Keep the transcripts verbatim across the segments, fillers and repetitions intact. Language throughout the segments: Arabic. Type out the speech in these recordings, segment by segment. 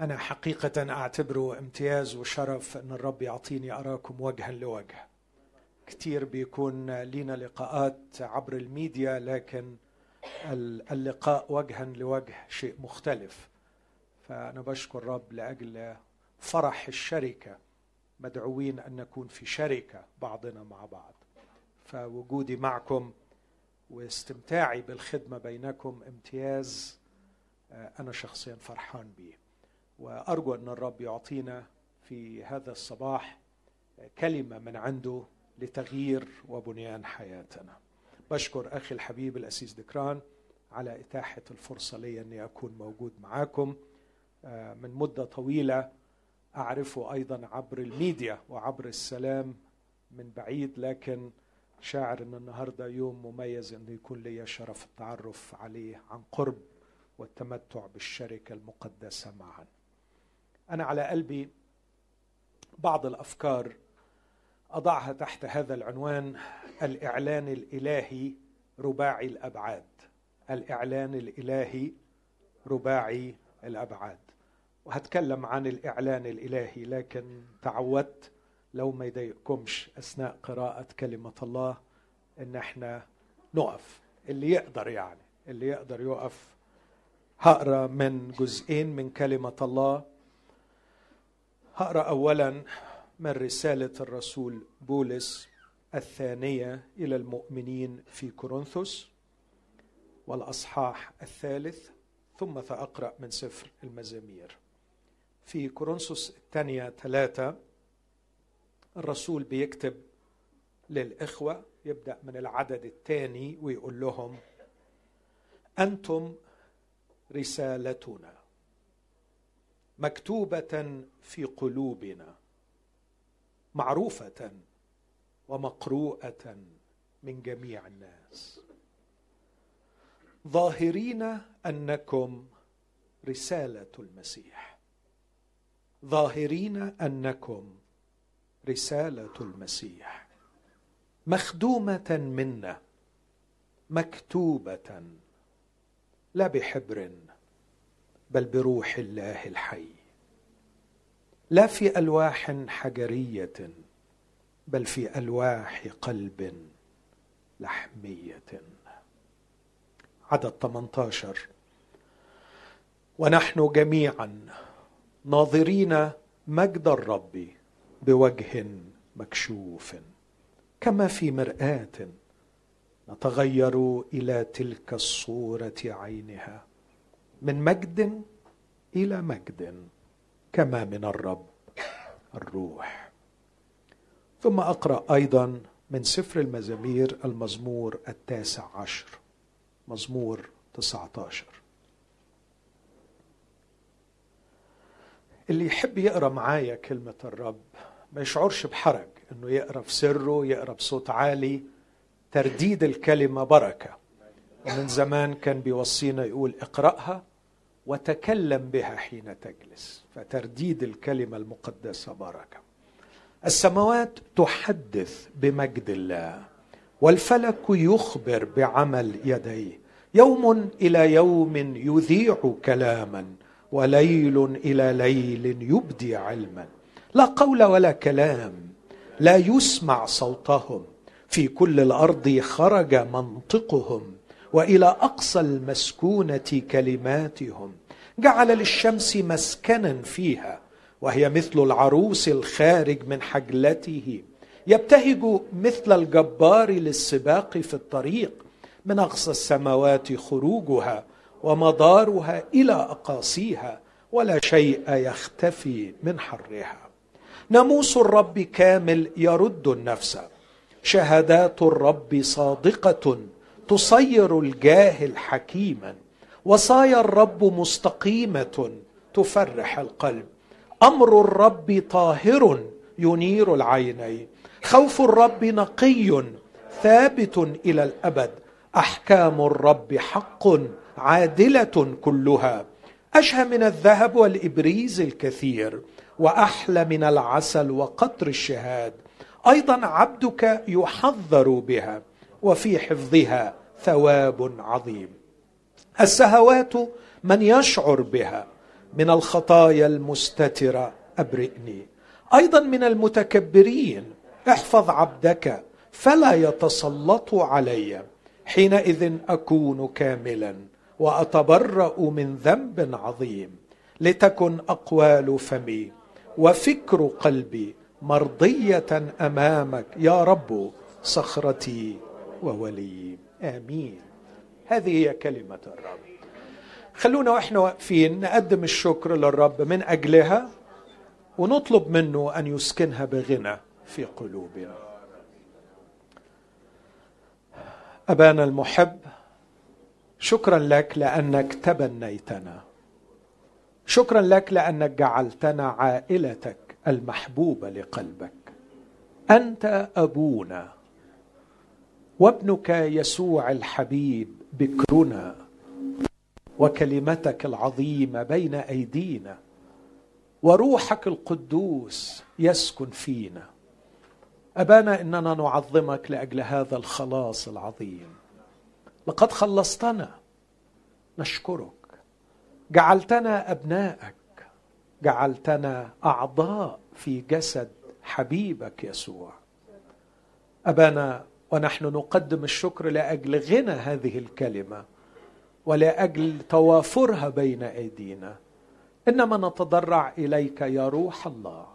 أنا حقيقة أعتبره امتياز وشرف أن الرب يعطيني أراكم وجها لوجه. كتير بيكون لينا لقاءات عبر الميديا، لكن اللقاء وجها لوجه شيء مختلف. فأنا بشكر رب لأجل فرح الشركة، مدعوين أن نكون في شركة بعضنا مع بعض. فوجودي معكم واستمتاعي بالخدمة بينكم امتياز أنا شخصيا فرحان بيه، وأرجو أن الرب يعطينا في هذا الصباح كلمة من عنده لتغيير وبنيان حياتنا. بشكر أخي الحبيب الأسيس دكران على إتاحة الفرصة لي أني أكون موجود معاكم من مدة طويلة، أعرفه أيضا عبر الميديا وعبر السلام من بعيد، لكن شاعر أن النهاردة يوم مميز أنه يكون لي شرف التعرف عليه عن قرب والتمتع بالشركة المقدسة معا. أنا على قلبي بعض الأفكار أضعها تحت هذا العنوان: الإعلان الإلهي رباعي الأبعاد. الإعلان الإلهي رباعي الأبعاد. وهتكلم عن الإعلان الإلهي، لكن تعودت لو ما يضايقكمش أثناء قراءة كلمة الله إن احنا نقف، اللي يقدر يعني اللي يقدر يقف. هقرأ من جزئين من كلمة الله. هقرأ أولا من رسالة الرسول بولس الثانية إلى المؤمنين في كورنثوس والأصحاح الثالث، ثم سأقرأ من سفر المزامير. في كورنثوس الثانية ثلاثة الرسول بيكتب للإخوة، يبدأ من العدد الثاني ويقول لهم: أنتم رسالتنا مكتوبة في قلوبنا، معروفة ومقروءة من جميع الناس، ظاهرين أنكم رسالة المسيح، ظاهرين أنكم رسالة المسيح، مخدومة منا، مكتوبة لا بحبر بل بروح الله الحي، لا في ألواح حجرية بل في ألواح قلب لحمية. عدد ثمانية عشر: ونحن جميعا ناظرين مجد الرب بوجه مكشوف كما في مرآة، نتغير إلى تلك الصورة عينها من مجد إلى مجد كما من الرب الروح. ثم أقرأ أيضا من سفر المزامير المزمور التاسع عشر، مزمور تسعة عشر. اللي يحب يقرأ معايا كلمة الرب ما يشعرش بحرج أنه يقرأ في سره، يقرأ بصوت عالي. ترديد الكلمة بركة، ومن زمان كان بيوصينا يقول اقرأها وتكلم بها حين تجلس، فترديد الكلمة المقدسة بركة. السماوات تحدث بمجد الله والفلك يخبر بعمل يديه، يوم إلى يوم يذيع كلاما وليل إلى ليل يبدي علما، لا قول ولا كلام، لا يسمع صوتهم، في كل الأرض خرج منطقهم وإلى أقصى المسكونة كلماتهم، جعل للشمس مسكنا فيها وهي مثل العروس الخارج من حجلته، يبتهج مثل الجبار للسباق في الطريق، من أقصى السماوات خروجها ومدارها إلى أقاصيها، ولا شيء يختفي من حرها. ناموس الرب كامل يرد النفس، شهادات الرب صادقة تصير الجاهل حكيما، وصايا الرب مستقيمة تفرح القلب، أمر الرب طاهر ينير العينين، خوف الرب نقي ثابت إلى الأبد، أحكام الرب حق عادلة كلها، أشهى من الذهب والإبريز الكثير وأحلى من العسل وقطر الشهاد، أيضا عبدك يحذر بها وفي حفظها ثواب عظيم، السهوات من يشعر بها، من الخطايا المستترة أبرئني. أيضا من المتكبرين احفظ عبدك فلا يتسلط علي، حينئذ أكون كاملا وأتبرأ من ذنب عظيم. لتكن أقوال فمي وفكر قلبي مرضية أمامك يا رب صخرتي وولي. آمين. هذه هي كلمة الرب. خلونا وإحنا واقفين نقدم الشكر للرب من أجلها، ونطلب منه أن يسكنها بغنى في قلوبنا. أبانا المحب، شكرا لك لأنك تبنيتنا، شكرا لك لأنك جعلتنا عائلتك المحبوبة لقلبك. أنت أبونا، وابنك يسوع الحبيب بكرنا، وكلمتك العظيمة بين أيدينا، وروحك القدوس يسكن فينا. أبانا إننا نعظمك لأجل هذا الخلاص العظيم. لقد خلصتنا، نشكرك، جعلتنا أبنائك، جعلتنا أعضاء في جسد حبيبك يسوع. أبانا ونحن نقدم الشكر لأجل غنى هذه الكلمة ولأجل توافرها بين أيدينا، إنما نتضرع إليك يا روح الله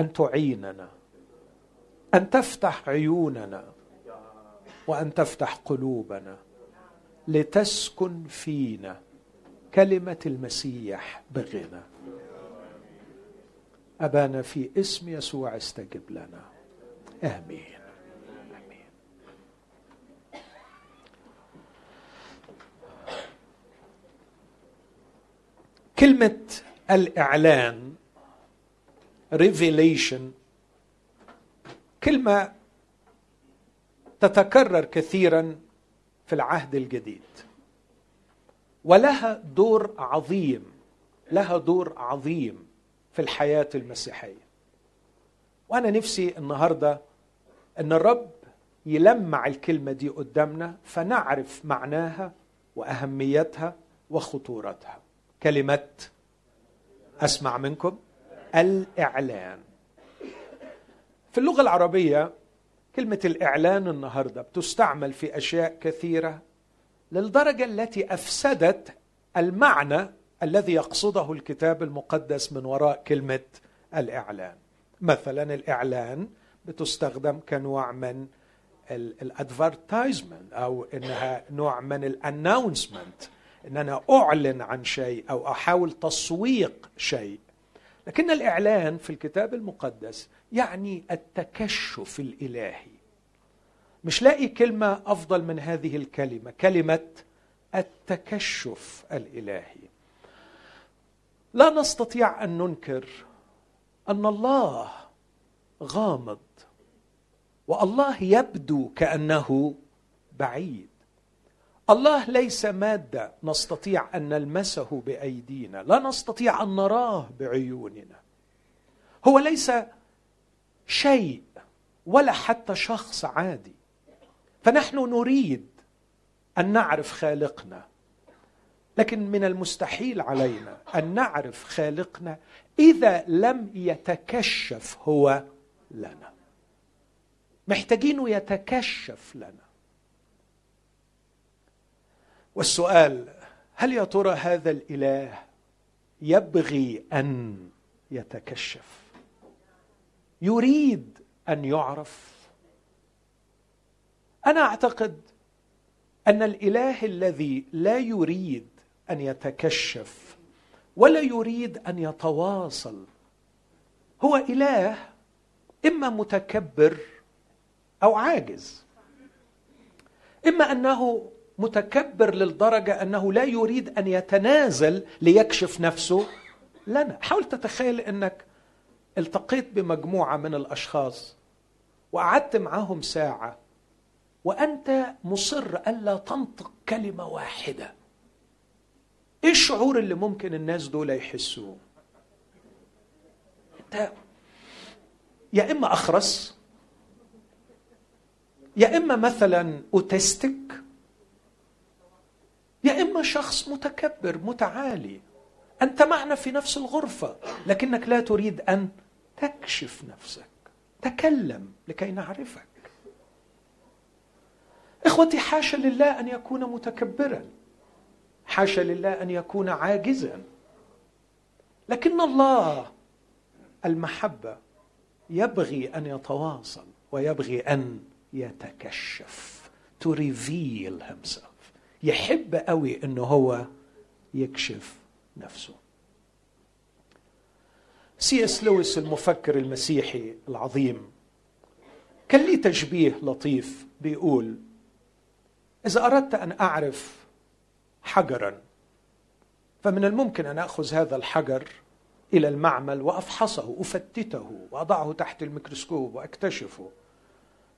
أن تعيننا، أن تفتح عيوننا وأن تفتح قلوبنا لتسكن فينا كلمة المسيح بغنى. أبانا في اسم يسوع استجب لنا. آمين. آمين. كلمة الإعلان revelation كلمة تتكرر كثيرا في العهد الجديد، ولها دور عظيم، لها دور عظيم في الحياة المسيحية. وأنا نفسي النهاردة أن الرب يلمع الكلمة دي قدامنا فنعرف معناها وأهميتها وخطورتها. كلمة أسمع منكم الإعلان. في اللغة العربية كلمة الإعلان النهاردة بتستعمل في أشياء كثيرة للدرجة التي أفسدت المعنى الذي يقصده الكتاب المقدس من وراء كلمة الإعلان. مثلا الإعلان بتستخدم كنوع من الادفرتايزمنت، أو إنها نوع من الاناونسمنت، إن أنا أعلن عن شيء أو أحاول تسويق شيء. لكن الإعلان في الكتاب المقدس يعني التكشف الإلهي. مش لاقي كلمة أفضل من هذه الكلمة، كلمة التكشف الإلهي. لا نستطيع أن ننكر أن الله غامض، والله يبدو كأنه بعيد. الله ليس مادة نستطيع أن نلمسه بأيدينا، لا نستطيع أن نراه بعيوننا. هو ليس شيء ولا حتى شخص عادي. فنحن نريد أن نعرف خالقنا، لكن من المستحيل علينا أن نعرف خالقنا إذا لم يتكشف هو لنا. محتاجينه يتكشف لنا. والسؤال، هل يا ترى هذا الإله يبغي أن يتكشف؟ يريد أن يعرف؟ أنا أعتقد أن الإله الذي لا يريد أن يتكشف ولا يريد أن يتواصل هو إله إما متكبر أو عاجز. إما أنه متكبر للدرجة أنه لا يريد أن يتنازل ليكشف نفسه لنا. حاول تتخيل أنك التقيت بمجموعة من الأشخاص وقعدت معهم ساعة وأنت مصر ألا تنطق كلمة واحدة. إيه الشعور اللي ممكن الناس دول يحسوه؟ أنت يا إما أخرس، يا إما مثلا أوتستيك، يا إما شخص متكبر متعالي. أنت معنا في نفس الغرفة لكنك لا تريد أن تكشف نفسك. تكلم لكي نعرفك. إخوتي، حاشا لله أن يكون متكبرا، حاشا لله أن يكون عاجزا، لكن الله المحبة يبغي أن يتواصل ويبغي أن يتكشف، to reveal himself. يحب قوي أنه هو يكشف نفسه. سي اس لويس المفكر المسيحي العظيم كان ليه تشبيه لطيف، بيقول إذا أردت أن أعرف حجراً فمن الممكن أن أخذ هذا الحجر إلى المعمل وأفحصه، أفتته وأضعه تحت الميكروسكوب وأكتشفه.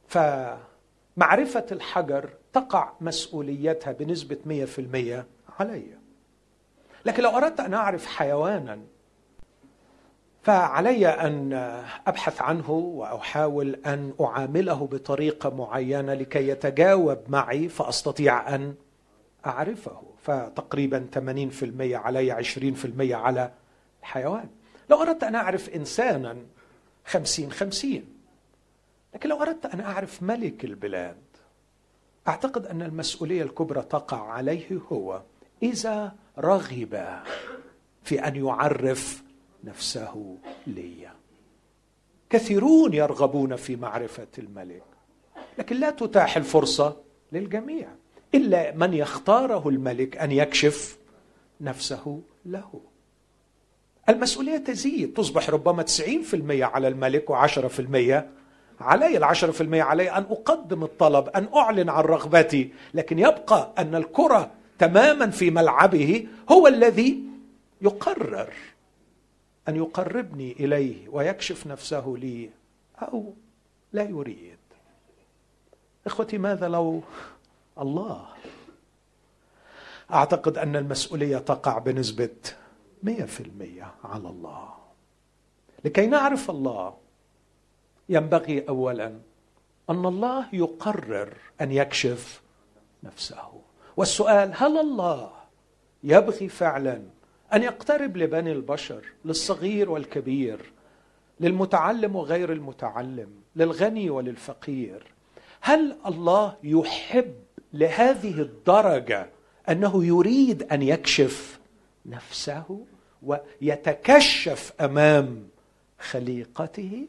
فمعرفة الحجر تقع مسؤوليتها بنسبة مئة بالمئة علي. لكن لو أردت أن أعرف حيواناً فعلي أن أبحث عنه وأحاول أن أعامله بطريقة معينة لكي يتجاوب معي فأستطيع أن أعرفه، فتقريبا ثمانين بالمئة علي، عشرين بالمئة على الحيوان. لو أردت أن أعرف إنسانا خمسين خمسين، لكن لو أردت أن أعرف ملك البلاد أعتقد أن المسؤولية الكبرى تقع عليه هو، إذا رغب في أن يعرف نفسه لي. كثيرون يرغبون في معرفة الملك لكن لا تتاح الفرصة للجميع، إلا من يختاره الملك أن يكشف نفسه له. المسؤولية تزيد، تصبح ربما تسعين بالمئة على الملك وعشرة بالمئة علي. العشرة بالمئة علي أن أقدم الطلب، أن أعلن عن رغبتي، لكن يبقى أن الكرة تماما في ملعبه. هو الذي يقرر أن يقربني إليه ويكشف نفسه لي أو لا يريد. إخوتي، ماذا لو الله؟ أعتقد أن المسؤولية تقع بنسبة مئة في المئة على الله. لكي نعرف الله ينبغي أولا أن الله يقرر أن يكشف نفسه. والسؤال، هل الله يبغي فعلا أن يقترب لبني البشر، للصغير والكبير، للمتعلم وغير المتعلم، للغني وللفقير؟ هل الله يحب لهذه الدرجة أنه يريد أن يكشف نفسه ويتكشف أمام خليقته؟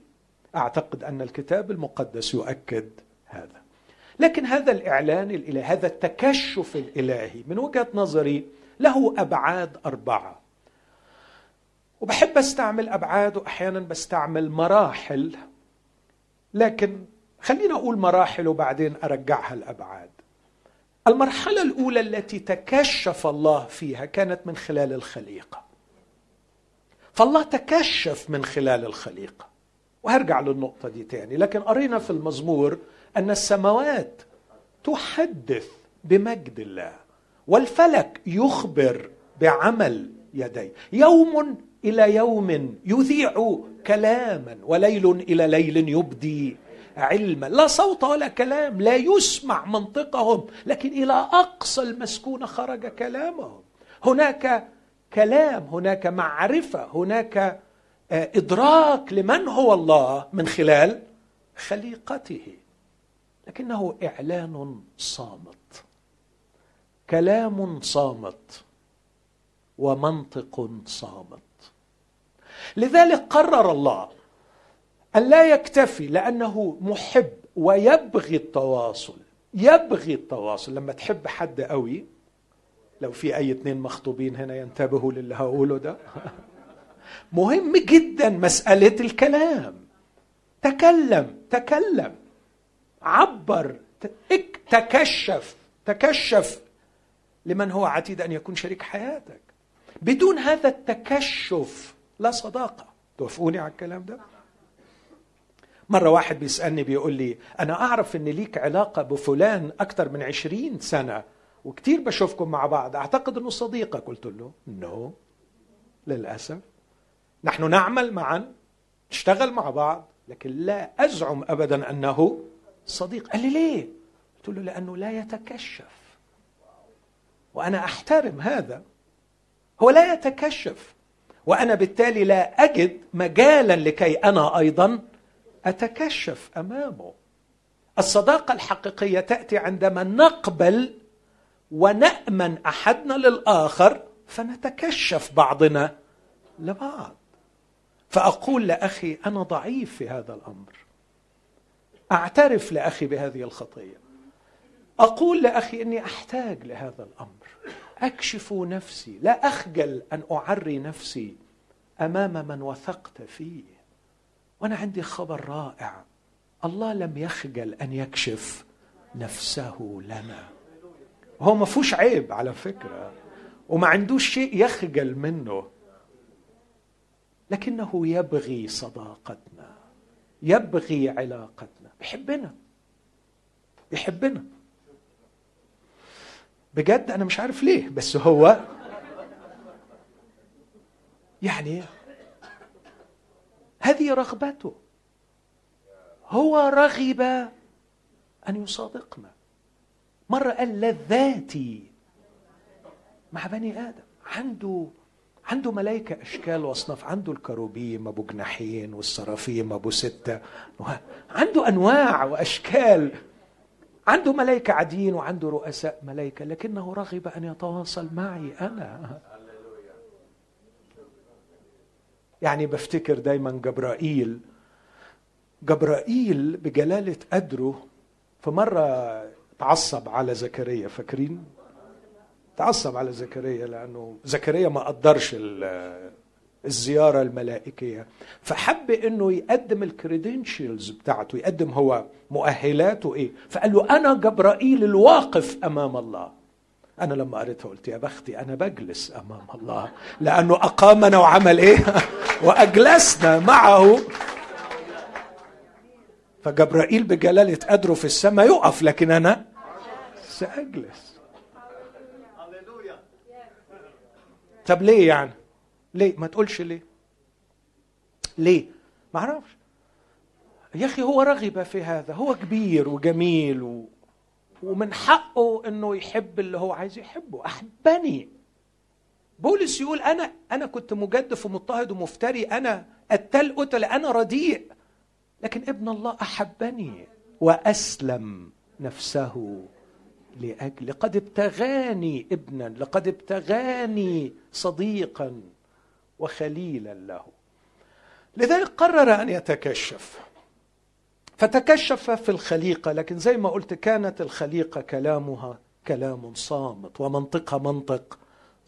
أعتقد أن الكتاب المقدس يؤكد هذا. لكن هذا الإعلان الإلهي، هذا التكشف الإلهي من وجهة نظري له أبعاد أربعة، وبحب أستعمل أبعاد وأحيانا بستعمل مراحل، لكن خلينا أقول مراحل وبعدين أرجعها الأبعاد. المرحلة الأولى التي تكشف الله فيها كانت من خلال الخليقة، فالله تكشف من خلال الخليقة، وهرجع للنقطة دي تاني. لكن قرينا في المزمور أن السماوات تحدث بمجد الله والفلك يخبر بعمل يديه، يوم إلى يوم يذيع كلاما وليل إلى ليل يبدي علما. لا صوت ولا كلام، لا يسمع منطقهم، لكن إلى أقصى المسكونة خرج كلامهم. هناك كلام، هناك معرفة، هناك إدراك لمن هو الله من خلال خليقته، لكنه إعلان صامت، كلام صامت، ومنطق صامت. لذلك قرر الله أن لا يكتفي، لأنه محب ويبغي التواصل، يبغي التواصل. لما تحب حد قوي، لو في أي اتنين مخطوبين هنا ينتبهوا للي هقوله ده، مهم جدا مسألة الكلام. تكلم، تكلم، عبر، تكشف، تكشف لمن هو عتيد أن يكون شريك حياتك. بدون هذا التكشف لا صداقة. توافقوني على الكلام ده؟ مرة واحد بيسألني بيقول لي أنا أعرف أن ليك علاقة بفلان أكتر من عشرين سنة وكتير بشوفكم مع بعض، أعتقد أنه صديقك. قلت له نو، للأسف نحن نعمل معا، نشتغل مع بعض، لكن لا أزعم أبدا أنه صديق. قال لي ليه؟ قلت له لأنه لا يتكشف، وأنا أحترم هذا. هو لا يتكشف، وأنا بالتالي لا أجد مجالا لكي أنا أيضا أتكشف أمامه. الصداقة الحقيقية تأتي عندما نقبل ونأمن أحدنا للآخر فنتكشف بعضنا لبعض. فأقول لأخي أنا ضعيف في هذا الأمر، أعترف لأخي بهذه الخطية، أقول لأخي أني أحتاج لهذا الأمر، أكشف نفسي، لا أخجل أن أعري نفسي أمام من وثقت فيه. وأنا عندي خبر رائع، الله لم يخجل أن يكشف نفسه لنا. هو ما فيهوش عيب على فكرة، وما عندوش شيء يخجل منه، لكنه يبغي صداقتنا، يبغي علاقتنا، بيحبنا بيحبنا بجد. أنا مش عارف ليه، بس هو يعني هذه رغبته، هو رغب أن يصادقنا. مرة قال لذاتي مع بني آدم، عنده عنده ملائكة أشكال وأصناف، عنده الكروبيم أبو جناحين والصرافيم أبو ستة، عنده أنواع وأشكال، عنده ملائكة عاديين وعنده رؤساء ملائكة، لكنه رغب أن يتواصل معي أنا. يعني بفتكر دايما جبرائيل جبرائيل بجلالة قدره، فمرة تعصب على زكريا، فاكرين؟ تعصب على زكريا لأنه زكريا ما قدرش الزيارة الملائكية، فحب أنه يقدم الكريدنشيلز بتاعته، يقدم هو مؤهلاته إيه، فقال له أنا جبرائيل الواقف أمام الله. أنا لما قريتها قلت يا بختي أنا بجلس أمام الله، لأنه أقامنا وعمل إيه وأجلسنا معه. فجبرائيل بجلالة قدره في السماء يقف، لكن أنا سأجلس. طب ليه يعني؟ ليه ما تقولش ليه؟ ليه؟ ما اعرفش يا أخي، هو رغب في هذا، هو كبير وجميل و... ومن حقه أنه يحب اللي هو عايز يحبه. أحبني. بولس يقول أنا أنا كنت مجدف ومضطهد ومفتري، أنا قتل قتل، أنا رديء، لكن ابن الله أحبني وأسلم نفسه لأجل. قد ابتغاني ابنا، لقد ابتغاني صديقا وخليلا له. لذلك قرر أن يتكشف، فتكشف في الخليقة، لكن زي ما قلت كانت الخليقة كلامها كلام صامت ومنطقها منطق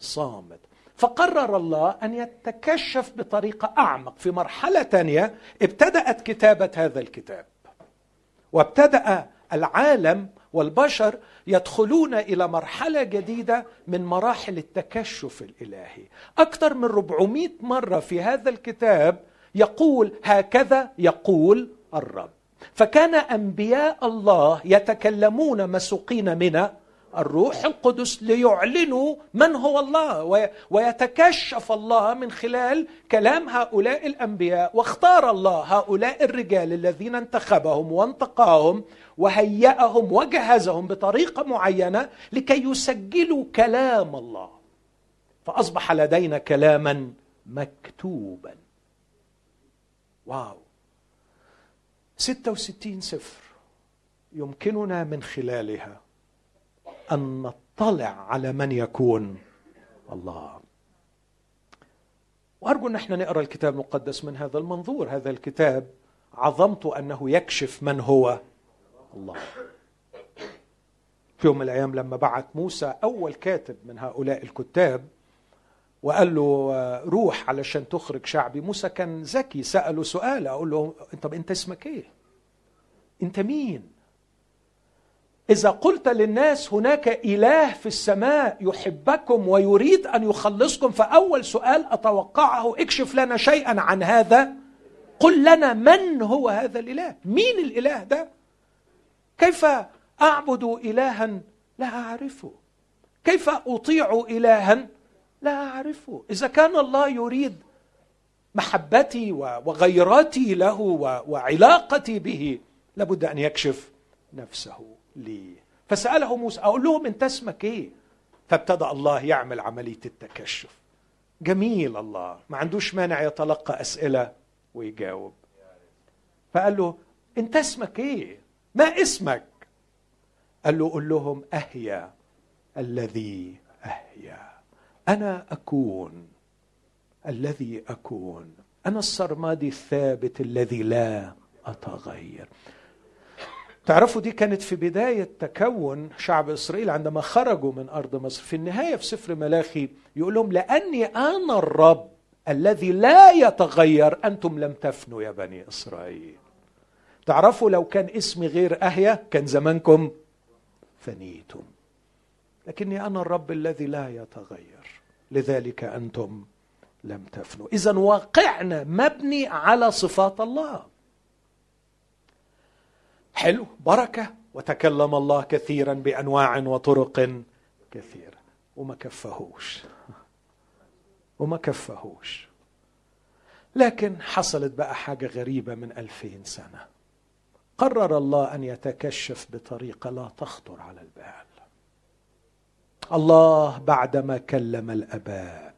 صامت. فقرر الله أن يتكشف بطريقة أعمق. في مرحلة تانية ابتدأت كتابة هذا الكتاب، وابتدأ العالم والبشر يدخلون إلى مرحلة جديدة من مراحل التكشف الإلهي. أكثر من أربعمائة مرة في هذا الكتاب يقول هكذا يقول الرب. فكان أنبياء الله يتكلمون مسوقين من الروح القدس ليعلنوا من هو الله، ويتكشف الله من خلال كلام هؤلاء الأنبياء. واختار الله هؤلاء الرجال الذين انتخبهم وانتقاهم وهيأهم وجهزهم بطريقة معينة لكي يسجلوا كلام الله، فأصبح لدينا كلاما مكتوبا. واو، ستة وستين سفر يمكننا من خلالها أن نطلع على من يكون الله. وأرجو أن احنا نقرأ الكتاب المقدس من هذا المنظور. هذا الكتاب عظمته أنه يكشف من هو الله. في يوم من الأيام لما بعت موسى أول كاتب من هؤلاء الكتاب وقال له روح علشان تخرج شعبي، موسى كان ذكي، سأله سؤال، أقول له طب أنت اسمك إيه؟ أنت مين؟ إذا قلت للناس هناك إله في السماء يحبكم ويريد أن يخلصكم، فأول سؤال أتوقعه اكشف لنا شيئا عن هذا، قل لنا من هو هذا الإله؟ مين الإله ده؟ كيف أعبد إلها لا أعرفه؟ كيف أطيع إلها لا أعرفه؟ إذا كان الله يريد محبتي وغيرتي له وعلاقتي به، لابد أن يكشف نفسه ليه. فسأله موسى، أقول لهم أنت اسمك إيه؟ فابتدأ الله يعمل عملية التكشف. جميل الله، ما عندوش مانع يتلقى أسئلة ويجاوب. فقال له أنت اسمك إيه؟ ما اسمك؟ قال له قل لهم أحيا الذي أحيا، أنا أكون الذي أكون، أنا السرمادي الثابت الذي لا أتغير. تعرفوا دي كانت في بداية تكون شعب إسرائيل عندما خرجوا من أرض مصر. في النهاية في سفر ملاخي يقول لهم لأني أنا الرب الذي لا يتغير أنتم لم تفنوا يا بني إسرائيل. تعرفوا لو كان اسمي غير أهيا كان زمانكم فنيتم، لكني أنا الرب الذي لا يتغير لذلك أنتم لم تفنوا. إذن واقعنا مبني على صفات الله. حلو، بركة، وتكلم الله كثيرا بأنواع وطرق كثيرة، وما كفهوش وما كفهوش لكن حصلت بقى حاجة غريبة من ألفين سنة. قرر الله أن يتكشف بطريقة لا تخطر على البال. الله بعدما كلم الآباء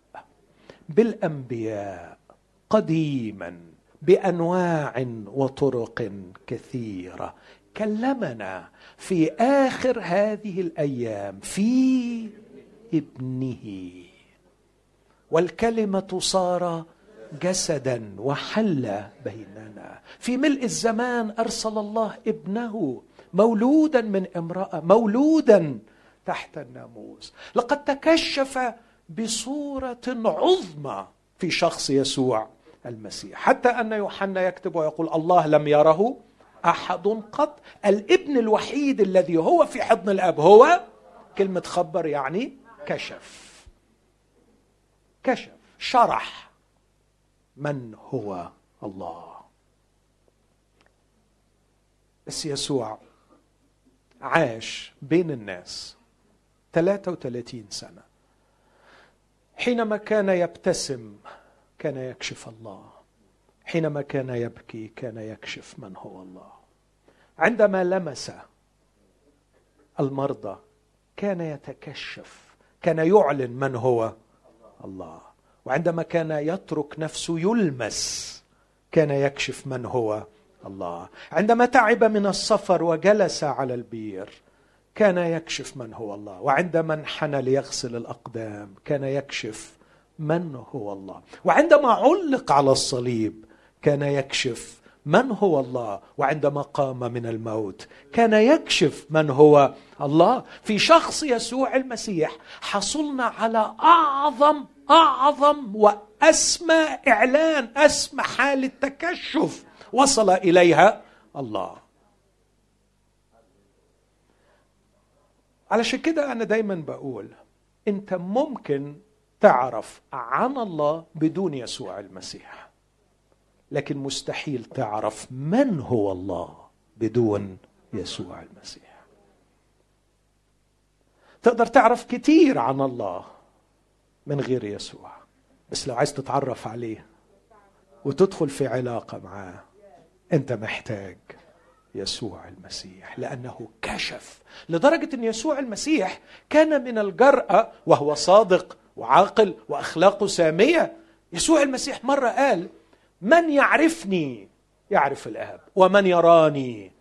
بالأنبياء قديما بأنواع وطرق كثيرة، كلمنا في آخر هذه الأيام في ابنه، والكلمة صار جسدا وحل بيننا. في ملء الزمان أرسل الله ابنه مولودا من امرأة، مولودا تحت الناموس. لقد تكشف بصورة عظمى في شخص يسوع المسيح، حتى أن يوحنا يكتب ويقول الله لم يره أحد قط، الابن الوحيد الذي هو في حضن الأب. هو كلمة خبر يعني كشف، كشف، شرح من هو الله. بس يسوع عاش بين الناس ثلاثة وثلاثين سنة. حينما كان يبتسم كان يكشف الله، حينما كان يبكي كان يكشف من هو الله. عندما لمس المرضى كان يتكشف، كان يعلن من هو الله. وعندما كان يترك نفسه يلمس كان يكشف من هو الله. عندما تعب من السفر وجلس على البير كان يكشف من هو الله. وعندما انحنى ليغسل الأقدام كان يكشف من هو الله. وعندما علق على الصليب كان يكشف من هو الله. وعندما قام من الموت كان يكشف من هو الله. في شخص يسوع المسيح حصلنا على أعظم أعظم وأسمى إعلان، أسمى حالة تكشف وصل إليها الله. علشان كده أنا دايما بقول أنت ممكن تعرف عن الله بدون يسوع المسيح، لكن مستحيل تعرف من هو الله بدون يسوع المسيح. تقدر تعرف كتير عن الله من غير يسوع، بس لو عايز تتعرف عليه وتدخل في علاقة معاه أنت محتاج يسوع المسيح، لأنه كشف. لدرجة أن يسوع المسيح كان من الجرأة، وهو صادق وعاقل وأخلاقه سامية، يسوع المسيح مرة قال من يعرفني يعرف الآب، ومن يراني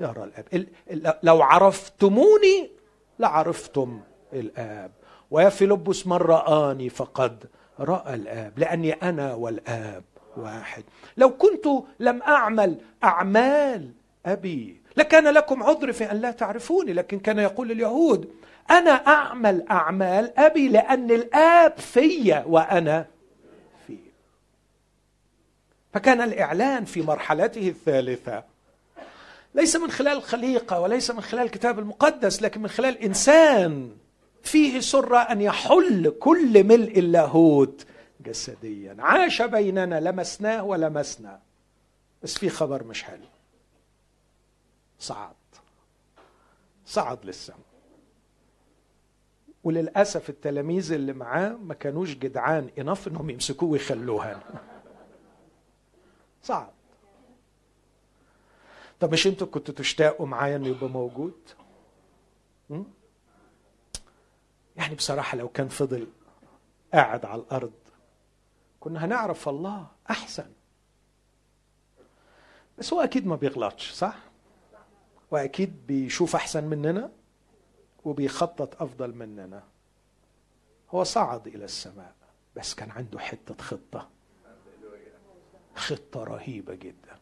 يرى الآب. لو عرفتموني لعرفتم الآب. ويا فيلبس من رآني فقد رأى الآب، لأني أنا والآب واحد. لو كنت لم أعمل أعمال أبي لكان لكم عذر في أن لا تعرفوني، لكن كان يقول اليهود أنا أعمل أعمال أبي لأن الآب فيا وأنا فيه. فكان الإعلان في مرحلته الثالثة ليس من خلال خليقة وليس من خلال الكتاب المقدس، لكن من خلال إنسان فيه سرة أن يحل كل ملء اللاهوت جسديا. عاش بيننا، لمسناه ولمسنا، بس في خبر مش حلو. صعد صعد للسماء، وللأسف التلاميذ اللي معاه ما كانوش جدعان انف انهم يمسكوه ويخلوها. صعد. طب مش انتوا كنتوا تشتاقوا معايا انه يبقى موجود؟ يعني بصراحة لو كان فضل قاعد على الأرض كنا هنعرف الله أحسن. بس هو أكيد ما بيغلطش، صح؟ وأكيد بيشوف أحسن مننا وبيخطط أفضل مننا. هو صعد إلى السماء، بس كان عنده حتة خطة، خطة رهيبة جدا.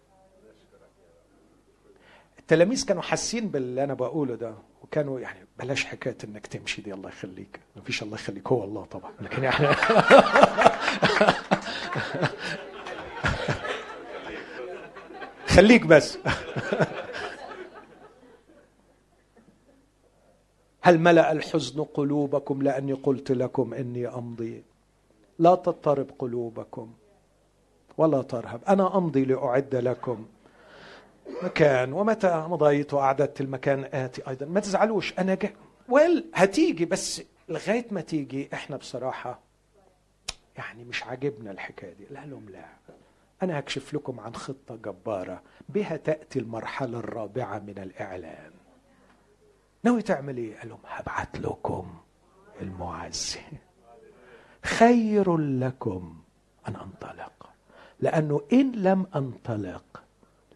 التلاميذ كانوا حاسين باللي أنا بقوله ده، وكانوا يعني بلاش حكاية إنك تمشي دي الله يخليك، مفيش الله يخليك، هو الله طبعا، لكن إحنا خليك بس. هل ملأ الحزن قلوبكم لأني قلت لكم إني أمضي؟ لا تضطرب قلوبكم ولا ترهب، أنا أمضي لأعد لكم مكان، ومتى مضيت وأعددت المكان آتي أيضا. ما تزعلوش، أنا جاي، ويل هتيجي، بس لغاية ما تيجي إحنا بصراحة يعني مش عاجبنا الحكاية دي. لا لهم لا، أنا هكشف لكم عن خطة جبارة بها تأتي المرحلة الرابعة من الإعلان. ناوي تعمل إيه؟ قال لهم هبعت لكم المعزي، خير لكم أن أنطلق، لأنه إن لم أنطلق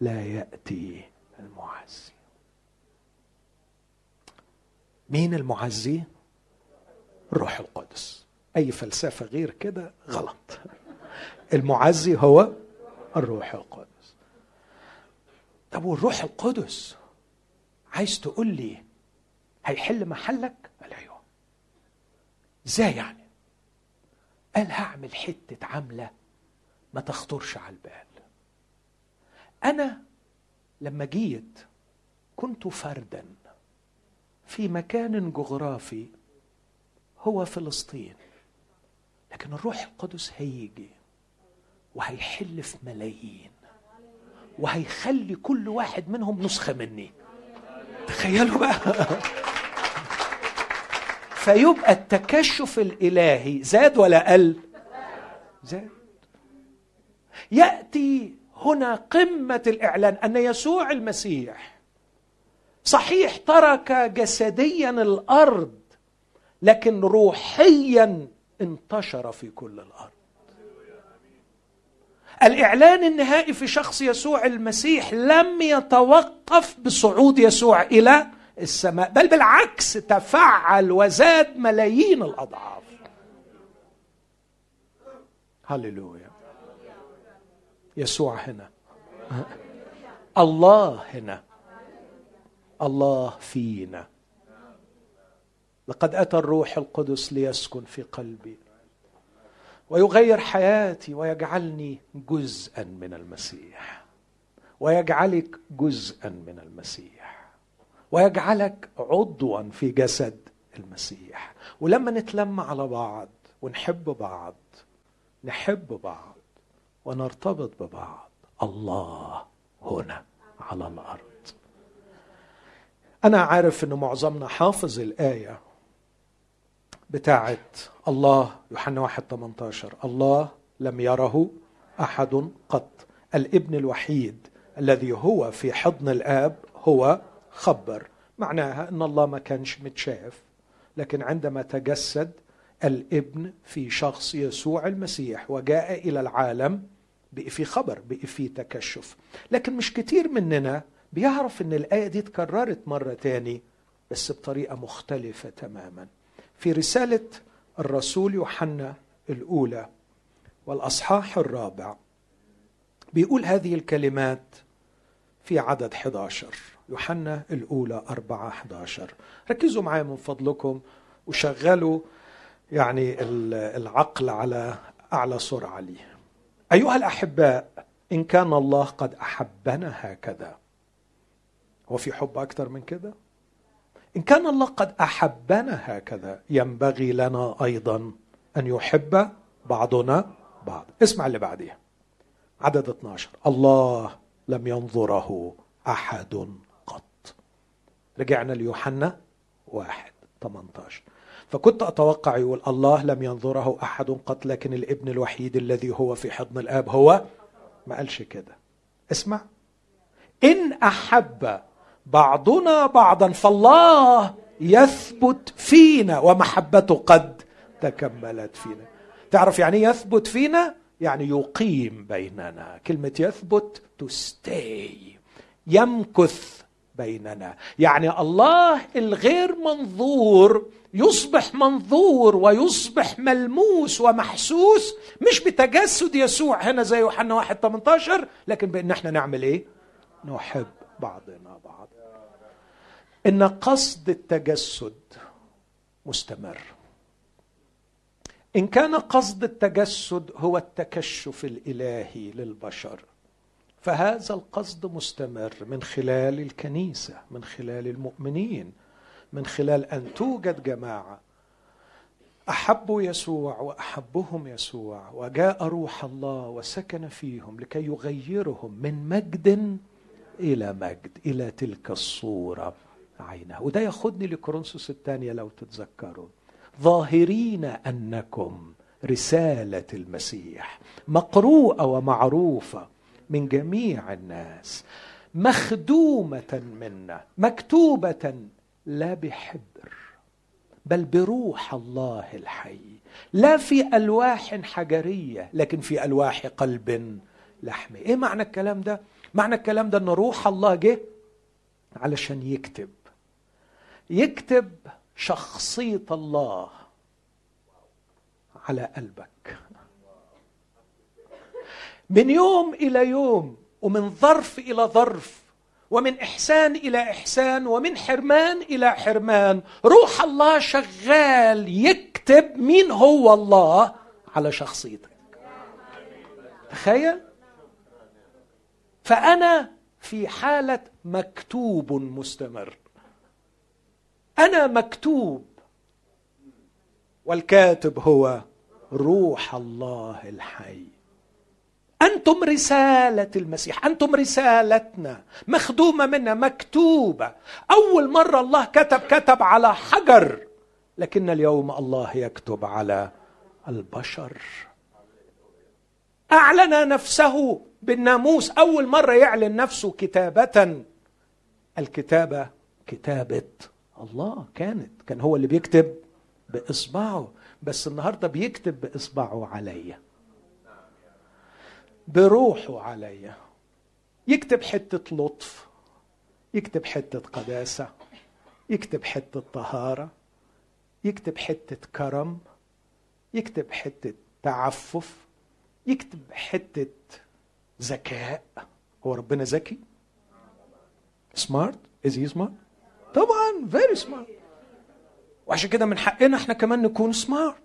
لا يأتي المعزي. مين المعزي؟ الروح القدس. أي فلسفة غير كده غلط. المعزي هو الروح القدس. طب والروح القدس عايز تقول لي هيحل محلك؟ قال أيوه. إزاي يعني؟ قال هعمل حتة عملة ما تخطرش على البال. أنا لما جيت كنت فردا في مكان جغرافي هو فلسطين، لكن الروح القدس هيجي وهيحل في ملايين وهيخلي كل واحد منهم نسخة مني. تخيلوا بقى. فيبقى التكشف الإلهي زاد ولا قل؟ زاد. يأتي هنا قمة الإعلان أن يسوع المسيح صحيح ترك جسديا الأرض، لكن روحيا انتشر في كل الأرض. الإعلان النهائي في شخص يسوع المسيح لم يتوقف بصعود يسوع إلى السماء، بل بالعكس تفعل وزاد ملايين الأضعاف. هللويا. يسوع هنا، الله هنا، الله فينا. لقد أتى الروح القدس ليسكن في قلبي ويغير حياتي ويجعلني جزءا من المسيح، ويجعلك جزءا من المسيح، ويجعلك عضوا في جسد المسيح. ولما نتلم على بعض ونحب بعض، نحب بعض ونرتبط ببعض، الله هنا على الأرض. أنا عارف أنه معظمنا حافظ الآية بتاعت الله، يوحنا واحد ثمانية عشر، الله لم يره أحد قط، الابن الوحيد الذي هو في حضن الآب هو خبر. معناها أن الله ما كانش متشاف، لكن عندما تجسد الابن في شخص يسوع المسيح وجاء إلى العالم بقى في خبر، بقى في تكشف. لكن مش كتير مننا بيعرف أن الآية دي اتكررت مرة تاني بس بطريقة مختلفة تماما. في رسالة الرسول يوحنا الأولى والأصحاح الرابع بيقول هذه الكلمات في عدد أحد عشر، يوحنا الأولى أربعة أحد عشر. ركزوا معايا من فضلكم وشغلوا يعني العقل على أعلى سرعة ليه. أيها الأحباء، إن كان الله قد أحبنا هكذا، هو في حب أكتر من كده؟ إن كان الله قد أحبنا هكذا ينبغي لنا أيضا أن يحب بعضنا بعض. اسمع اللي بعديه، عدد اثنا عشر، الله لم ينظره أحد قط. رجعنا ليوحنا واحد ثمانية عشر، فكنت أتوقع يقول الله لم ينظره أحد قط، لكن الابن الوحيد الذي هو في حضن الآب هو. ما قالش كده. اسمع، إن أحب بعضنا بعضا فالله يثبت فينا ومحبته قد تكملت فينا. تعرف يعني يثبت فينا؟ يعني يقيم بيننا. كلمة يثبت to stay، يمكث بيننا، يعني الله الغير منظور يصبح منظور ويصبح ملموس ومحسوس، مش بتجسد يسوع هنا زي يوحنا واحد ثمانية عشر، لكن بأن احنا نعمل ايه؟ نحب بعضنا بعض. ان قصد التجسد مستمر. ان كان قصد التجسد هو التكشف الإلهي للبشر، فهذا القصد مستمر من خلال الكنيسة، من خلال المؤمنين، من خلال أن توجد جماعة أحبوا يسوع وأحبهم يسوع، وجاء روح الله وسكن فيهم لكي يغيرهم من مجد إلى مجد إلى تلك الصورة عينه. وده ياخدني لكورنثوس الثانية لو تتذكروا، ظاهرين أنكم رسالة المسيح مقروءة ومعروفة من جميع الناس، مخدومة منا، مكتوبة لا بحبر بل بروح الله الحي، لا في ألواح حجرية لكن في ألواح قلب لحمي. إيه معنى الكلام ده؟ معنى الكلام ده أن روح الله جه علشان يكتب يكتب شخصية الله على قلبك من يوم إلى يوم، ومن ظرف إلى ظرف، ومن إحسان إلى إحسان، ومن حرمان إلى حرمان. روح الله شغال يكتب مين هو الله على شخصيتك. تخيل؟ فأنا في حالة مكتوب مستمر، أنا مكتوب والكاتب هو روح الله الحي. أنتم رسالة المسيح، أنتم رسالتنا مخدومة منا مكتوبة. أول مرة الله كتب كتب على حجر، لكن اليوم الله يكتب على البشر. أعلن نفسه بالناموس، أول مرة يعلن نفسه كتابة. الكتابة كتابة الله كانت، كان هو اللي بيكتب بإصبعه، بس النهاردة بيكتب بإصبعه عليا، بروحه عليا. يكتب حتة لطف، يكتب حتة قداسة، يكتب حتة طهارة، يكتب حتة كرم، يكتب حتة تعفف، يكتب حتة ذكاء. هو ربنا ذكي؟ سمارت؟ از هي سمارت؟ طبعا فيري سمارت، وعشان كده من حقنا احنا كمان نكون سمارت.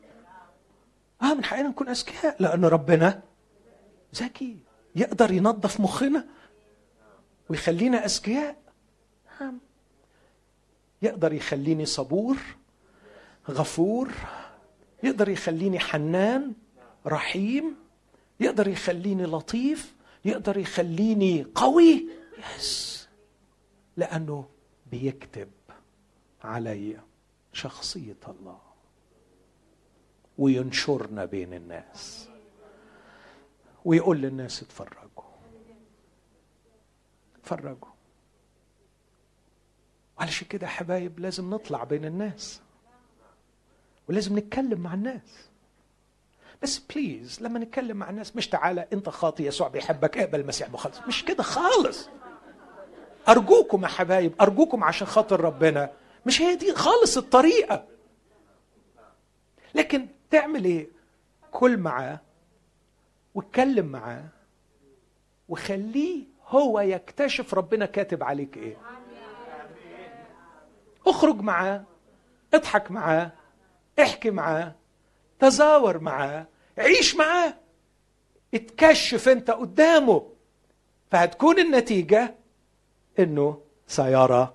اه من حقنا نكون اذكياء، لان ربنا ذكي يقدر ينظف مخنا ويخلينا أذكياء، يقدر يخليني صبور غفور، يقدر يخليني حنان رحيم، يقدر يخليني لطيف، يقدر يخليني قوي. يس، لأنه بيكتب علي شخصية الله وينشرنا بين الناس ويقول للناس اتفرجوا اتفرجوا. علشان كده حبايب لازم نطلع بين الناس ولازم نتكلم مع الناس. بس بليز لما نتكلم مع الناس مش تعالى انت خاطي يسوع بيحبك اقبل المسيح مخلص، مش كده خالص. ارجوكم يا حبايب، ارجوكم عشان خاطر ربنا، مش هي دي خالص الطريقة. لكن تعمل ايه؟ كل معاه واتكلم معاه وخليه هو يكتشف ربنا كاتب عليك ايه. اخرج معاه، اضحك معاه، احكي معاه، تزاور معاه، عيش معاه، اتكشف انت قدامه، فهتكون النتيجة انه سيرى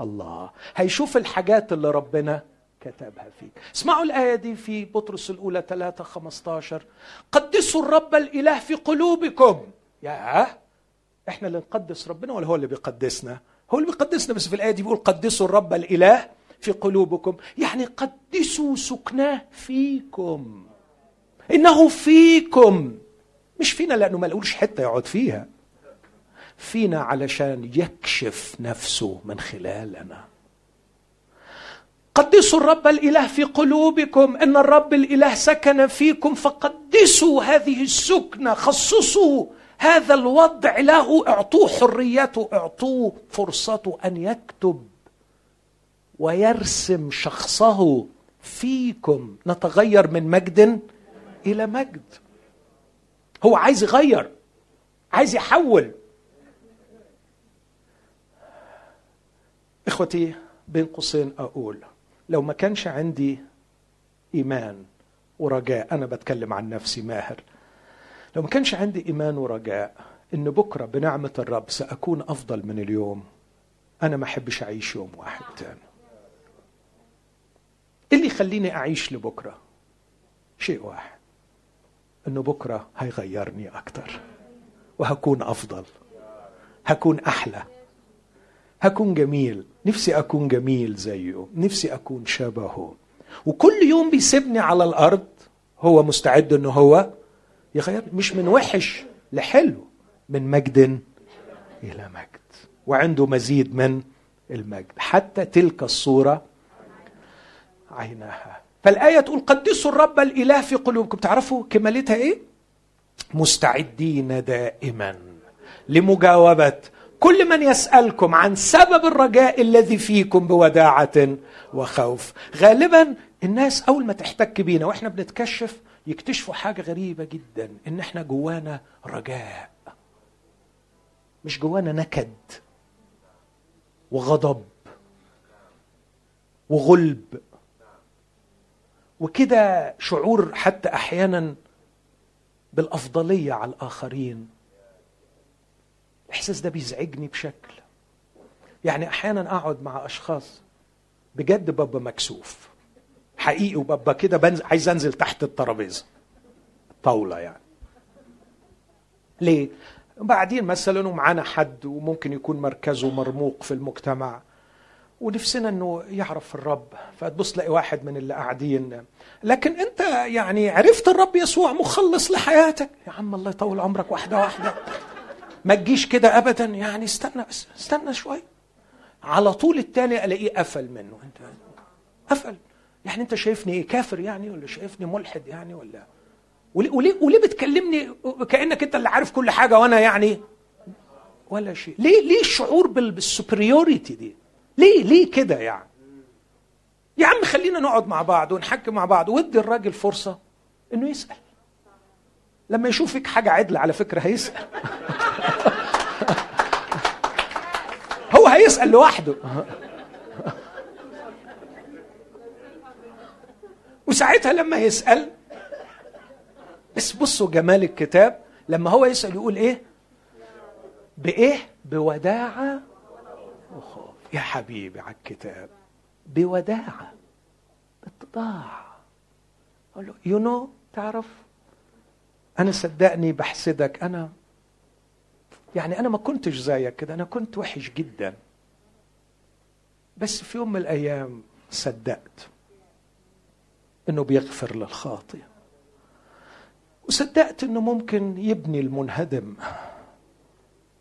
الله، هيشوف الحاجات اللي ربنا كتبها فيك. اسمعوا الآية دي في بطرس الأولى ثلاثة خمسة عشر، قدسوا الرب الإله في قلوبكم. يا احنا اللي نقدس ربنا ولا هو اللي بيقدسنا؟ هو اللي بيقدسنا، بس في الآية دي بيقول قدسوا الرب الإله في قلوبكم، يعني قدسوا سكناه فيكم، إنه فيكم، مش فينا لأنه ما لقولش حتى يقعد فيها، فينا علشان يكشف نفسه من خلالنا. قدسوا الرب الإله في قلوبكم، إن الرب الإله سكن فيكم، فقدسوا هذه السكنة، خصصوا هذا الوضع له، اعطوه حريته، اعطوه فرصته أن يكتب ويرسم شخصه فيكم. نتغير من مجد إلى مجد. هو عايز يغير، عايز يحول. إخوتي بين قوسين أقول، لو ما كانش عندي إيمان ورجاء، أنا بتكلم عن نفسي ماهر، لو ما كانش عندي إيمان ورجاء إن بكرة بنعمة الرب سأكون أفضل من اليوم، أنا ما أحبش أعيش يوم واحد تاني. اللي يخليني أعيش لبكرة شيء واحد، إنه بكرة هيغيرني أكتر، وهكون أفضل، هكون أحلى، هكون جميل. نفسي أكون جميل زيه، نفسي أكون شبهه. وكل يوم بيسيبني على الأرض هو مستعد إنه هو يغير، مش من وحش لحلو، من مجد إلى مجد، وعنده مزيد من المجد حتى تلك الصورة عيناها. فالآية تقول قدسوا الرب الإله في قلوبكم. تعرفوا كمالتها إيه؟ مستعدين دائما لمجاوبة كل من يسألكم عن سبب الرجاء الذي فيكم بوداعة وخوف. غالبا الناس أول ما تحتك بينا وإحنا بنتكشف يكتشفوا حاجة غريبة جدا، إن إحنا جوانا رجاء، مش جوانا نكد وغضب وغلب وكده، شعور حتى أحيانا بالأفضلية على الآخرين. الإحساس ده بيزعجني بشكل، يعني أحيانا أقعد مع أشخاص بجد بابا مكسوف حقيقي، وبابا كده بنز... عايز أنزل تحت الترابيزة الطاولة يعني. ليه؟ بعدين مثلا معانا حد وممكن يكون مركزه مرموق في المجتمع ونفسنا أنه يعرف الرب، فتبص لقي واحد من اللي قاعدين، لكن أنت يعني عرفت الرب يسوع مخلص لحياتك. يا عم الله يطول عمرك، واحدة واحدة، ما تجيش كده أبدا، يعني استنى استنى شوي. على طول التاني ألاقيه قفل منه، أنت قفل يعني، أنت شايفني إيه، كافر يعني، ولا شايفني ملحد يعني، ولا وليه وليه بتكلمني كأنك أنت اللي عارف كل حاجة وأنا يعني ولا شيء؟ ليه ليه الشعور بالسوبريوريتي دي؟ ليه ليه كده يعني؟ يا عم خلينا نقعد مع بعض ونحكي مع بعض، وادي الراجل فرصة إنه يسأل. لما يشوف فيك حاجة عدل على فكرة هيسأل. هو هيسأل لوحده. وساعتها لما يسأل، بس بصوا جمال الكتاب، لما هو يسأل يقول إيه؟ بإيه؟ بوداعة وخوف. يا حبيبي على الكتاب، بوداعة، بالتضاع. قال له يو نو، تعرف أنا صدقني بحسدك، أنا يعني أنا ما كنتش زيك كده، أنا كنت وحش جدا، بس في يوم من الأيام صدقت إنه بيغفر للخاطئ، وصدقت إنه ممكن يبني المنهدم،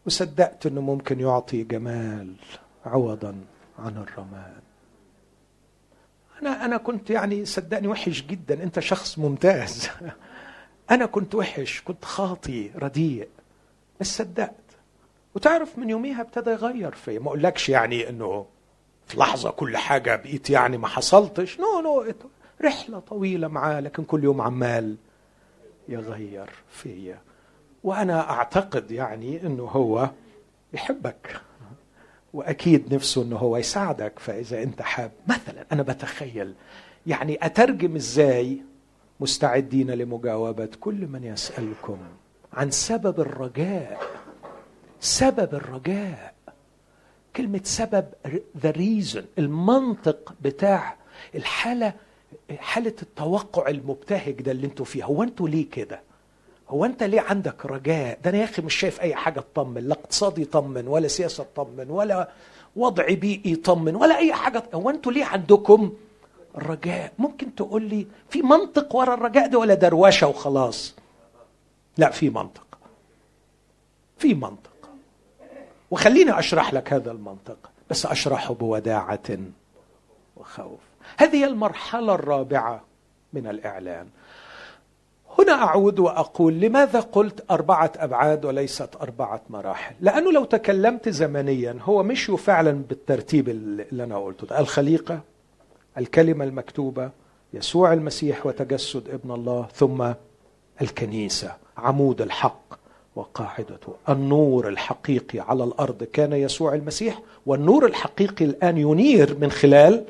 وصدقت إنه ممكن يعطي جمال عوضا عن الرماد. أنا أنا كنت يعني صدقني وحش جدا، أنت شخص ممتاز. أنا كنت وحش، كنت خاطي رديء، بس صدقت. وتعرف من يوميها ابتدى يغير فيا. ما أقولكش يعني إنه في لحظة كل حاجة بقيت يعني ما حصلتش، نو نو، رحلة طويلة معاه، لكن كل يوم عمال يغير فيا. وأنا أعتقد يعني إنه هو بيحبك، وأكيد نفسه إنه هو يساعدك. فإذا أنت حاب مثلا، أنا بتخيل يعني أترجم إزاي مستعدين لمجاوبة كل من يسألكم عن سبب الرجاء. سبب الرجاء، كلمة سبب the reason، المنطق بتاع الحالة، حالة التوقع المبتهج ده اللي انتوا فيها. هو انتوا ليه كده؟ هو انت ليه عندك رجاء؟ ده انا يا اخي مش شايف اي حاجة تطمن، لا اقتصادي طمن، ولا سياسة طمن، ولا وضع بيئي طمن، ولا اي حاجة. هو انتوا ليه عندكم الرجاء؟ ممكن تقول لي في منطق وراء الرجاء ده ولا درواشة وخلاص؟ لا، في منطق، في منطق، وخليني أشرح لك هذا المنطق، بس أشرحه بوداعة وخوف. هذه المرحلة الرابعة من الإعلان. هنا أعود وأقول لماذا قلت أربعة أبعاد وليست أربعة مراحل؟ لأنه لو تكلمت زمنيا هو مشوا فعلا بالترتيب اللي أنا قلته ده. الخليقة، الكلمة المكتوبة، يسوع المسيح وتجسد ابن الله، ثم الكنيسة عمود الحق وقاعدته. النور الحقيقي على الأرض كان يسوع المسيح، والنور الحقيقي الآن ينير من خلال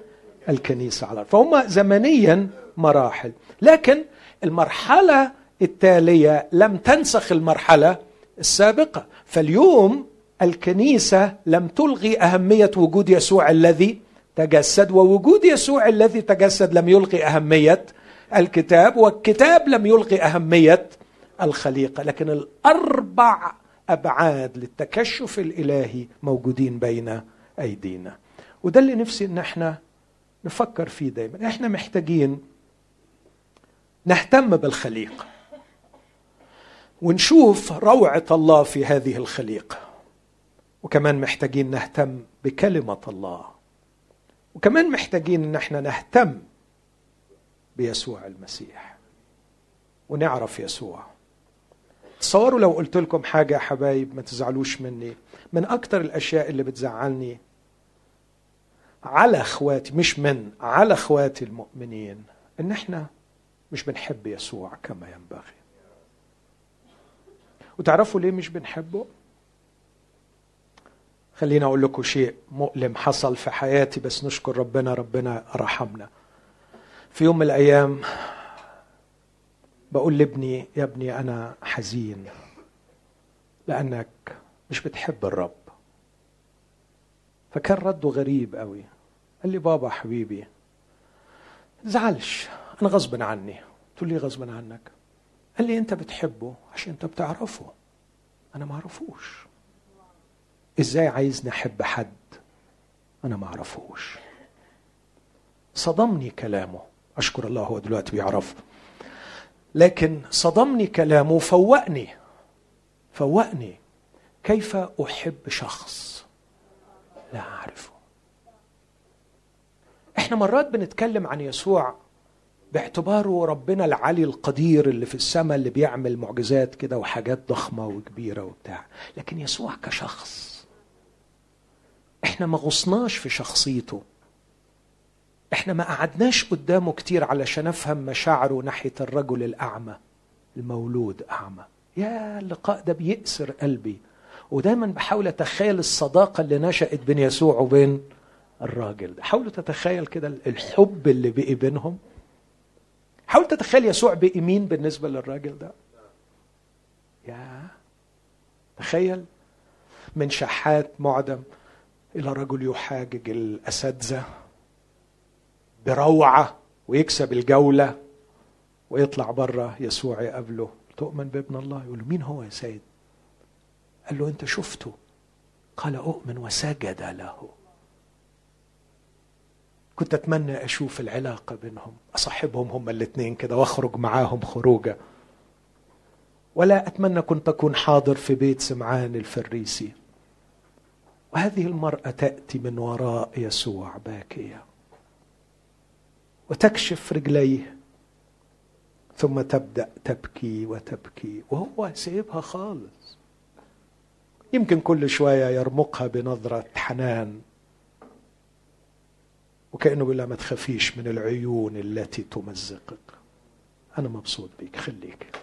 الكنيسة على الأرض. فهم زمنيا مراحل، لكن المرحلة التالية لم تنسخ المرحلة السابقة. فاليوم الكنيسة لم تلغي أهمية وجود يسوع الذي تجسد، ووجود يسوع الذي تجسد لم يلغي أهمية الكتاب، والكتاب لم يلغي أهمية الخليقة. لكن الأربع أبعاد للتكشف الإلهي موجودين بين أيدينا، وده اللي نفسي إن احنا نفكر فيه دايما. احنا محتاجين نهتم بالخليقة ونشوف روعة الله في هذه الخليقة، وكمان محتاجين نهتم بكلمة الله، وكمان محتاجين ان احنا نهتم بيسوع المسيح ونعرف يسوع. تصوروا لو قلت لكم حاجة يا حبايب، ما تزعلوش مني، من أكتر الأشياء اللي بتزعلني على أخواتي، مش من على أخواتي المؤمنين، إن احنا مش بنحب يسوع كما ينبغي. وتعرفوا ليه مش بنحبه؟ خلينا أقول لكم شيء مؤلم حصل في حياتي، بس نشكر ربنا، ربنا رحمنا. في يوم من الأيام بقول لابني، يا ابني أنا حزين لأنك مش بتحب الرب. فكان رده غريب قوي، قال لي بابا حبيبي زعلش، أنا غصب عني. قلت لي غصب عنك؟ قال لي أنت بتحبه عشان أنت بتعرفه، أنا ما أعرفوش. إزاي عايزني أحب حد أنا ما أعرفوش؟ صدمني كلامه، أشكر الله هو دلوقتي بيعرف، لكن صدمني كلامه، فوقني فوقني كيف أحب شخص لا أعرفه. إحنا مرات بنتكلم عن يسوع باعتباره ربنا العلي القدير اللي في السماء، اللي بيعمل معجزات كده وحاجات ضخمة وكبيرة وبتاع، لكن يسوع كشخص إحنا ما غصناش في شخصيته، إحنا ما قعدناش قدامه كتير علشان أفهم مشاعره ناحية الرجل الأعمى المولود أعمى. يا اللقاء ده بيأسر قلبي، ودايما بحاول أتخيل الصداقة اللي نشأت بين يسوع وبين الراجل ده. حاولوا تتخيل كده الحب اللي بقي بينهم. حاول تتخيل يسوع بقي مين بالنسبة للراجل ده؟ يا تخيل، من شحات معدم إلى رجل يحاجج الأساتذة بروعة ويكسب الجولة، ويطلع بره يسوع يقابله، تؤمن بابن الله؟ يقول له مين هو يا سيد؟ قال له أنت شفته؟ قال أؤمن، وسجد له. كنت أتمنى أشوف العلاقة بينهم، أصحبهم هما الاثنين كده وأخرج معاهم خروجة. ولا أتمنى كنت أكون حاضر في بيت سمعان الفريسي وهذه المرأة تأتي من وراء يسوع باكية وتكشف رجليه، ثم تبدأ تبكي وتبكي وهو سيبها خالص، يمكن كل شوية يرمقها بنظرة حنان وكأنه بلا ما تخافيش من العيون التي تمزقك، أنا مبسوط بيك خليك.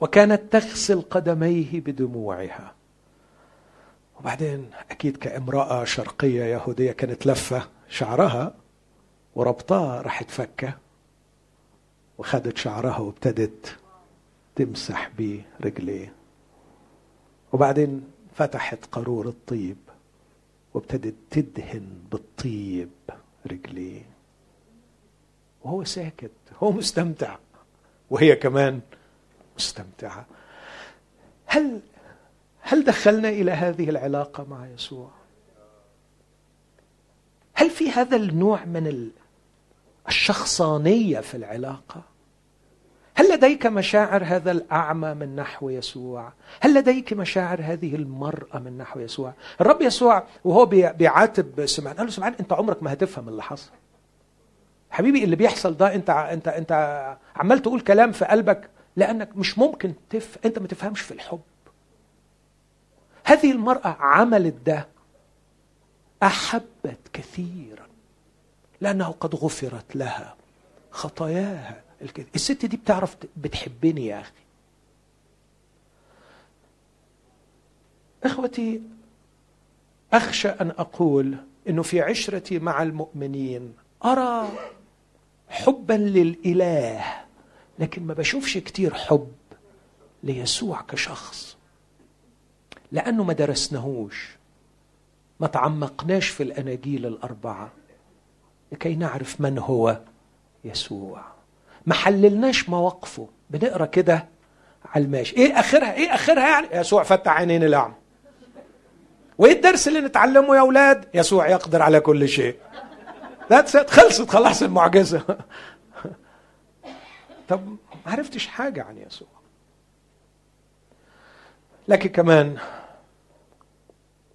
وكانت تغسل قدميه بدموعها. وبعدين أكيد كامرأة شرقية يهودية كانت لفة شعرها وربطها، راحت فكة وخدت شعرها وابتدت تمسح بيه رجليه، وبعدين فتحت قارور الطيب وابتدت تدهن بالطيب رجليه، وهو ساكت، هو مستمتع وهي كمان مستمتعة. هل هل دخلنا إلى هذه العلاقة مع يسوع؟ هل في هذا النوع من الشخصانية في العلاقة؟ هل لديك مشاعر هذا الأعمى من نحو يسوع؟ هل لديك مشاعر هذه المرأة من نحو يسوع؟ الرب يسوع وهو بيعاتب سمعان قال له سمعان أنت عمرك ما هتفهم اللي حصل، حبيبي اللي بيحصل ده انت انت انت عمال تقول كلام في قلبك لانك مش ممكن تف انت ما تفهمش في الحب. هذه المرأة عملت ده، احبت كثيرا لانه قد غفرت لها خطاياها. الست دي بتعرف بتحبني يا اخي. اخوتي، اخشى ان اقول انه في عشرتي مع المؤمنين أرى حبا للإله، لكن ما بشوفش كتير حب ليسوع كشخص، لأنه ما درسناهوش، ما تعمقناش في الأناجيل الأربعة لكي نعرف من هو يسوع، ما حللناش مواقفه، بنقرأ كده على الماشي، إيه آخرها إيه آخرها يعني يسوع فتح عينين الأعمى. وإيه الدرس اللي نتعلمه يا أولاد؟ يسوع يقدر على كل شيء. خلصت خلاص المعجزة. طب معرفتش حاجة عن يسوع. لكن كمان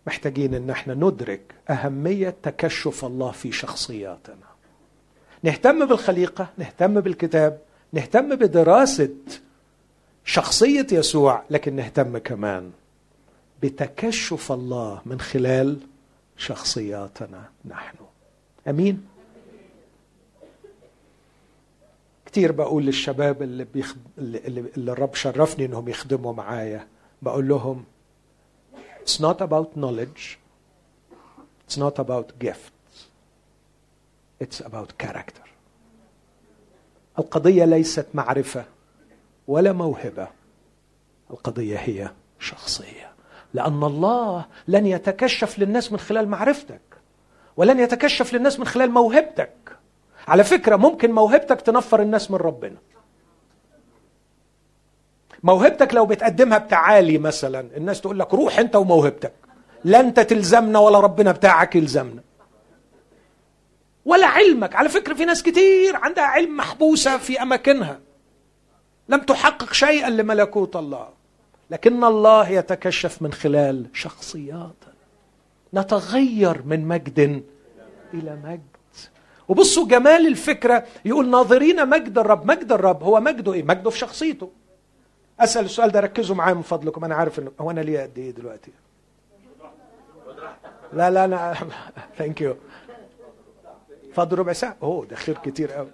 محتاجين ان احنا ندرك اهمية تكشف الله في شخصياتنا. نهتم بالخليقة، نهتم بالكتاب، نهتم بدراسة شخصية يسوع، لكن نهتم كمان بتكشف الله من خلال شخصياتنا نحن. أمين؟ كتير بقول للشباب اللي, بيخد... اللي الرب شرفني إنهم يخدموا معايا، بقول لهم It's not about knowledge, it's not about gifts, it's about character. القضية ليست معرفة ولا موهبة، القضية هي شخصية، لأن الله لن يتكشف للناس من خلال معرفتك، ولن يتكشف للناس من خلال موهبتك. على فكرة ممكن موهبتك تنفر الناس من ربنا. موهبتك لو بتقدمها بتعالي مثلا، الناس تقول لك روح انت وموهبتك، لا انت تلزمنا ولا ربنا بتاعك يلزمنا، ولا علمك. على فكرة في ناس كتير عندها علم محبوسة في أماكنها، لم تحقق شيئا لملكوت الله، لكن الله يتكشف من خلال شخصياتنا، نتغير من مجد إلى مجد. وبصوا جمال الفكرة، يقول ناظرين مجد الرب. مجد الرب هو مجده إيه؟ مجده في شخصيته. أسأل السؤال ده، ركزوا معايا من فضلكم. أنا عارف إنه هو أنا ليه قد إيه دلوقتي؟ لا لا أنا ثانك يو. فاضل ربع ساعة، أوه ده خير كتير قوي.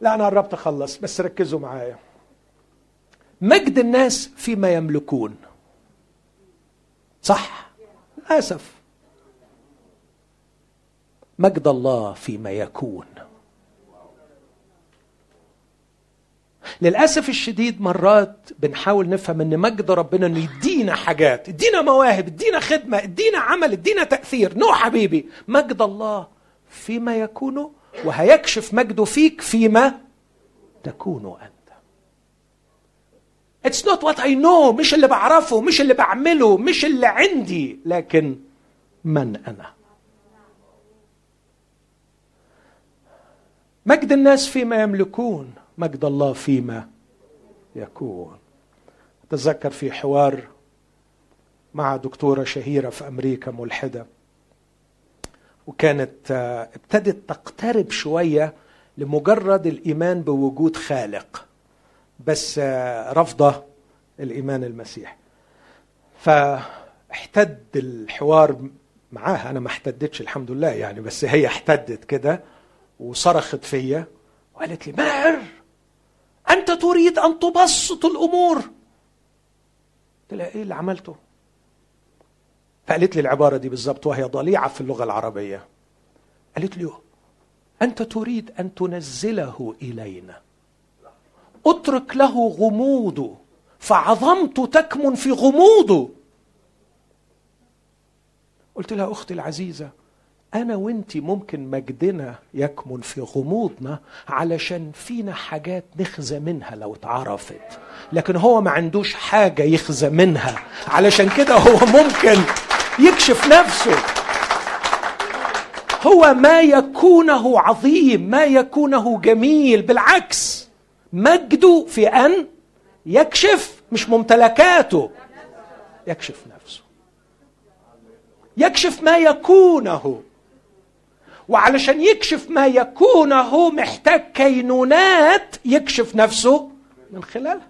لا أنا قربت أخلص، بس ركزوا معايا. مجد الناس فيما يملكون، صح؟ للأسف مجد الله فيما يكون. للأسف الشديد مرات بنحاول نفهم ان مجد ربنا انه يدينا حاجات، يدينا مواهب، يدينا خدمة، يدينا عمل، يدينا تأثير. نو حبيبي، مجد الله فيما يكون، وهيكشف مجده فيك فيما تكون أنت. It's not what I know، مش اللي بعرفه، مش اللي بعمله، مش اللي عندي، لكن من أنا. مجد الناس فيما يملكون، مجد الله فيما يكون. أتذكر في حوار مع دكتورة شهيرة في أمريكا ملحدة، وكانت ابتدت تقترب شوية لمجرد الإيمان بوجود خالق، بس رفضة الإيمان المسيح. فاحتد الحوار معاها، أنا ما احتدتش الحمد لله يعني، بس هي احتدت كده وصرخت فيا وقالت لي ماهر أنت تريد أن تبسط الأمور. قلت لها إيه اللي عملته؟ فقالت لي العبارة دي بالظبط وهي ضليعة في اللغة العربية. قالت لي أنت تريد أن تنزله إلينا، اترك له غموضه فعظمته تكمن في غموضه. قلت لها أختي العزيزة، أنا وإنتي ممكن مجدنا يكمن في غموضنا علشان فينا حاجات نخزى منها لو اتعرفت، لكن هو ما عندوش حاجة يخزى منها، علشان كده هو ممكن يكشف نفسه. هو ما يكونه عظيم، ما يكونه جميل، بالعكس مجده في أن يكشف، مش ممتلكاته، يكشف نفسه، يكشف ما يكونه. وعلشان يكشف ما يكونه محتاج كينونات يكشف نفسه من خلالها.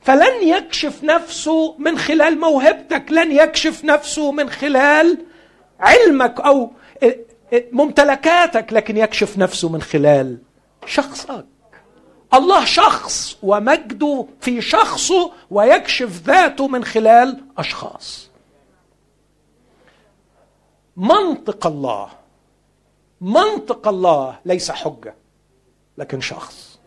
فلن يكشف نفسه من خلال موهبتك، لن يكشف نفسه من خلال علمك أو ممتلكاتك، لكن يكشف نفسه من خلال شخصك. الله شخص ومجده في شخصه، ويكشف ذاته من خلال أشخاص. منطق الله منطق الله ليس حجة لكن شخص.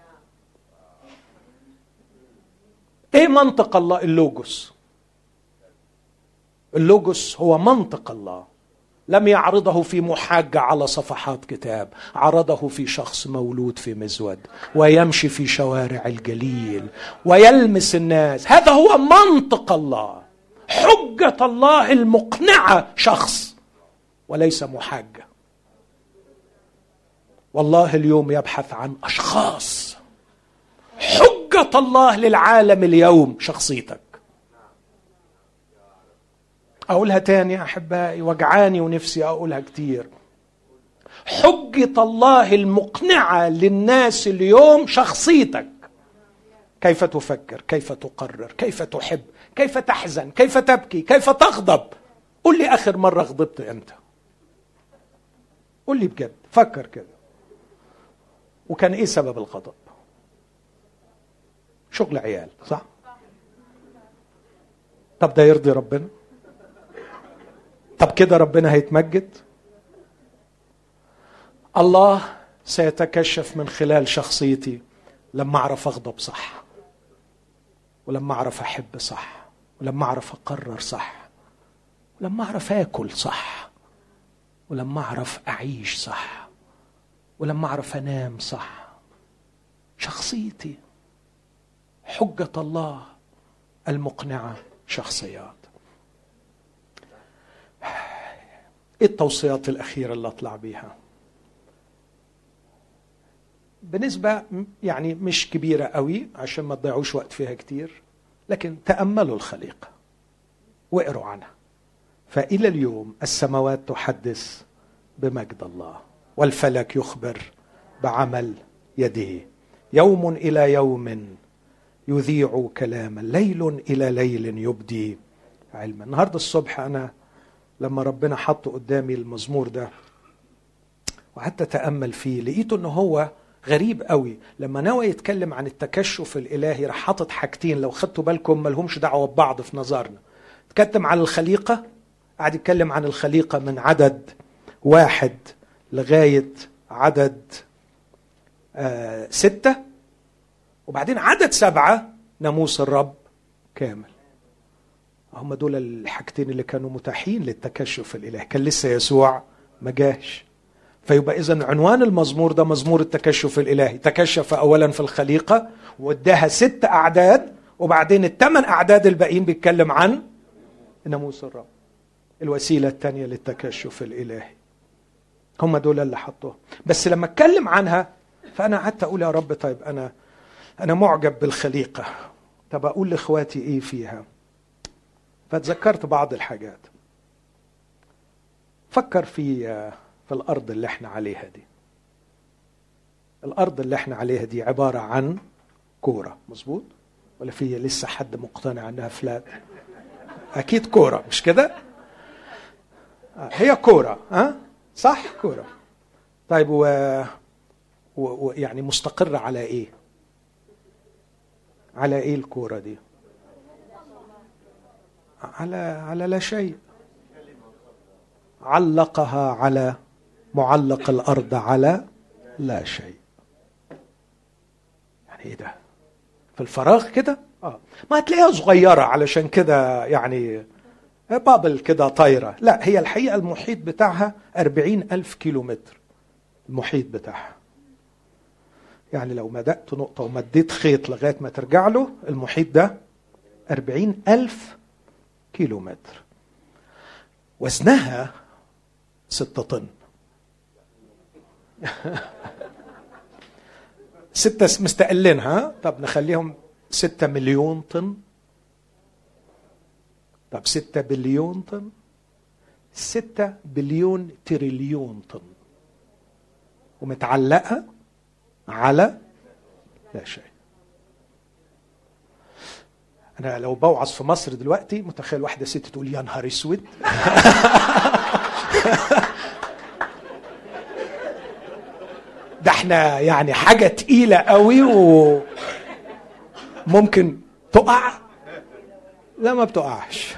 ايه منطق الله؟ اللوجوس. اللوجوس هو منطق الله، لم يعرضه في محاجة على صفحات كتاب، عرضه في شخص مولود في مزود ويمشي في شوارع الجليل ويلمس الناس. هذا هو منطق الله. حجة الله المقنعة شخص وليس محاجة. والله اليوم يبحث عن أشخاص. حجة الله للعالم اليوم شخصيتك. أقولها تاني يا أحبائي، وجعاني ونفسي أقولها كتير. حجة الله المقنعة للناس اليوم شخصيتك. كيف تفكر، كيف تقرر، كيف تحب، كيف تحزن، كيف تبكي، كيف تغضب. قل لي آخر مرة غضبت أنت، قل لي بجد، فكر كده، وكان إيه سبب الغضب؟ شغل عيال، صح؟ طب ده يرضي ربنا؟ طب كده ربنا هيتمجد؟ الله سيتكشف من خلال شخصيتي لما أعرف أغضب صح، ولما أعرف أحب صح، ولما أعرف أقرر صح، ولما أعرف أكل صح، ولما أعرف أعيش صح، ولما أعرف أنام صح. شخصيتي. حجة الله المقنعة شخصيات. ايه التوصيات الأخيرة اللي أطلع بيها؟ بنسبة يعني مش كبيرة قوي عشان ما تضيعوش وقت فيها كتير، لكن تأملوا الخليقة واقروا عنها. فإلى اليوم السماوات تحدث بمجد الله، والفلك يخبر بعمل يديه. يوم إلى يوم يذيع كلاما، ليل إلى ليل يبدي علما. النهاردة الصبح أنا لما ربنا حط قدامي المزمور ده وحتى تأمل فيه، لقيته إنه هو غريب قوي. لما نوى يتكلم عن التكشف الإلهي راح حاطط حاجتين، لو خدتوا بالكم ملهمش دعوة ببعض في نظرنا. اتكلم عن الخليقة، قاعد يتكلم عن الخليقة من عدد واحد لغاية عدد آه ستة، وبعدين عدد سبعة ناموس الرب كامل. هم دول الحاجتين اللي كانوا متاحين للتكشف الإلهي، كان لسه يسوع ما جاش. فيبقى إذن عنوان المزمور ده مزمور التكشف الإلهي. تكشف أولا في الخليقة واداها ست أعداد، وبعدين الثمان أعداد الباقيين بيتكلم عن ناموس الرب، الوسيلة الثانية للتكشف الإلهي. هم دول اللي حطوها. بس لما اتكلم عنها فأنا قعدت أقول يا رب طيب أنا أنا معجب بالخليقة، طب أقول لإخواتي إيه فيها؟ فتذكرت بعض الحاجات. فكر في في الأرض اللي احنا عليها دي. الأرض اللي احنا عليها دي عبارة عن كورة، مظبوط؟ ولا في لسه حد مقتنع أنها فلات؟ أكيد كورة، مش كده؟ هي كورة، أه؟ صح كورة. طيب و... و... يعني مستقرة على إيه؟ على إيه الكورة دي؟ على على لا شيء. علقها على معلق الأرض على لا شيء. يعني إيه ده؟ في الفراغ كده؟ آه. ما هتلاقيها صغيرة علشان كده يعني بابل كده طايرة. لا، هي الحقيقة المحيط بتاعها أربعين ألف كيلومتر. المحيط بتاعها يعني لو مدأت نقطة ومديت خيط لغاية ما ترجع له، المحيط ده أربعين ألف كيلومتر. وزنها ستة طن. ستة مستقلينها، طب نخليهم ستة مليون طن، طب ستة بليون طن، ستة بليون تريليون طن. ومتعلقة على لا شيء. أنا لو بوعظ في مصر دلوقتي متخيل واحدة ست تقول يا نهار اسود. ده احنا يعني حاجة تقيلة قوي وممكن تقع. لا ما بتقعش،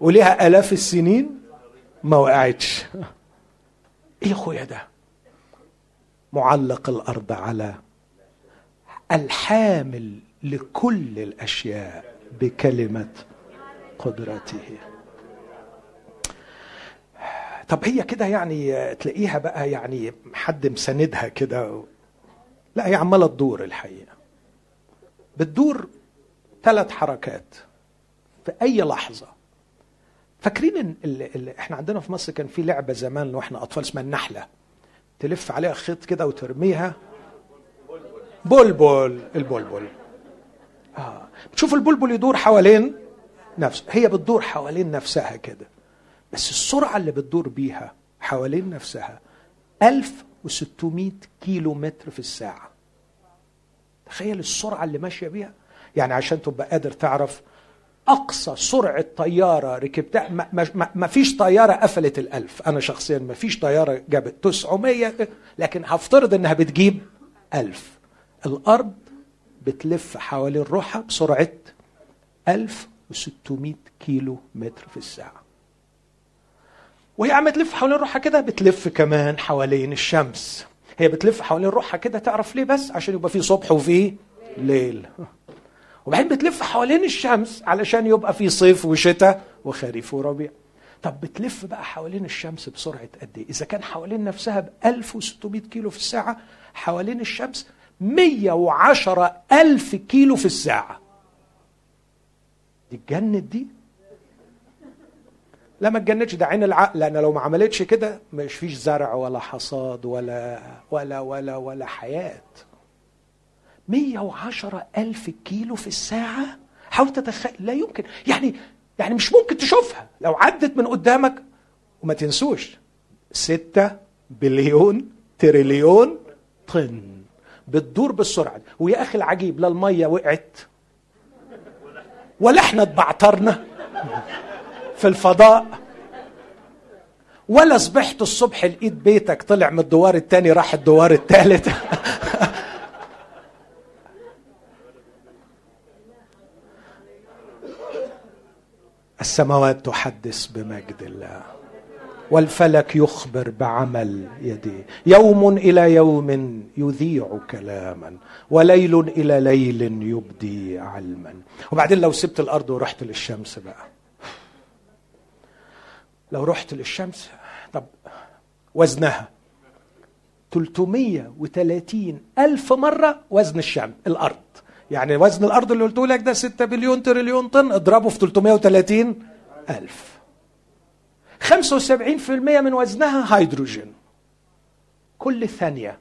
وليها آلاف السنين ما وقعتش. ايه يا اخويا ده؟ معلق الأرض على، الحامل لكل الأشياء بكلمة قدرته. طب هي كده يعني تلاقيها بقى يعني حد مساندها كده؟ لا، هي عمالة تدور. الحقيقة بتدور ثلاث حركات في أي لحظة. فاكرين ان ال... احنا عندنا في مصر كان في لعبة زمان واحنا أطفال اسمها النحلة، تلف عليها خيط كده وترميها. بلبل، البلبل آه. بتشوف البلبل يدور حوالين نفسه، هي بتدور حوالين نفسها كده، بس السرعة اللي بتدور بيها حوالين نفسها ألف وستمائة كيلو متر في الساعة. تخيل السرعة اللي ماشية بيها. يعني عشان تبقى قادر تعرف أقصى سرعة طيارة ركبتها، ما, ما, ما فيش طيارة قفلت الألف. أنا شخصيا ما فيش طيارة جابت تسعمية، لكن هفترض أنها بتجيب ألف. الأرض بتلف حوالين روحها بسرعة ألف وستمائة كيلو متر في الساعة، وهي عم تلف حوالين روحها كده. بتلف كمان حوالين الشمس، هي بتلف حوالين روحها كده. تعرف ليه؟ بس عشان يبقى فيه صبح وفيه ليل. وبعدين بتلف حوالين الشمس علشان يبقى فيه صيف وشتاء وخريف وربيع. طب بتلف بقى حوالين الشمس بسرعة قد ايه؟ إذا كان حوالين نفسها ب ألف وستمائة كيلو في الساعة، حوالين الشمس مية وعشرة ألف كيلو في الساعة. دي الجنة دي؟ لا ما تجنتش، ده عين العقل. لأن لو ما عملتش كده مش فيش زرع ولا حصاد ولا ولا ولا ولا حياة. مية وعشرة ألف كيلو في الساعة. حاول تتخيل. لا يمكن، يعني يعني مش ممكن تشوفها لو عدت من قدامك. وما تنسوش ستة بليون تريليون طن بتدور بالسرعة. ويا أخي العجيب، لا المية وقعت ولا احنا اتبعترنا في الفضاء، ولا صبحت الصبح لقيت بيتك طلع من الدوار التاني راح الدوار التالت. السماوات تحدث بمجد الله، والفلك يخبر بعمل يديه. يوم إلى يوم يذيع كلاما، وليل إلى ليل يبدي علما. وبعدين لو سبت الأرض ورحت للشمس بقى، لو رحت للشمس، طب وزنها ثلاثمائة وثلاثين ألف مرة وزن الشمس الأرض. يعني وزن الأرض اللي قلت لك ده ستة بليون تريليون طن، اضربه في ثلاثمائة وثلاثين ألف. خمسة وسبعين بالمئة من وزنها هيدروجين. كل ثانية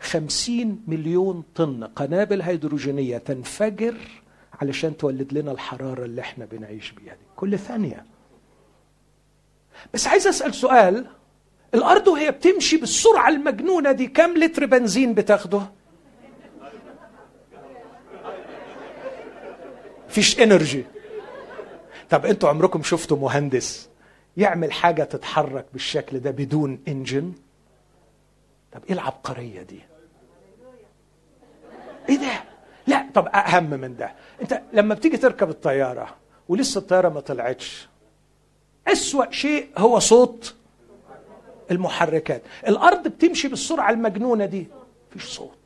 خمسين مليون طن قنابل هيدروجينية تنفجر علشان تولد لنا الحرارة اللي احنا بنعيش بيها دي. كل ثانية. بس عايز أسأل سؤال، الأرض وهي بتمشي بالسرعة المجنونة دي كم لتر بنزين بتاخده؟ فيش انرجي. طب انتوا عمركم شفتوا مهندس يعمل حاجة تتحرك بالشكل ده بدون انجن؟ طب ايه العبقرية دي؟ ايه ده؟ لا طب اهم من ده، انت لما بتيجي تركب الطيارة ولسه الطيارة ما طلعتش، أسوأ شيء هو صوت المحركات. الأرض بتمشي بالسرعة المجنونة دي، مفيش صوت.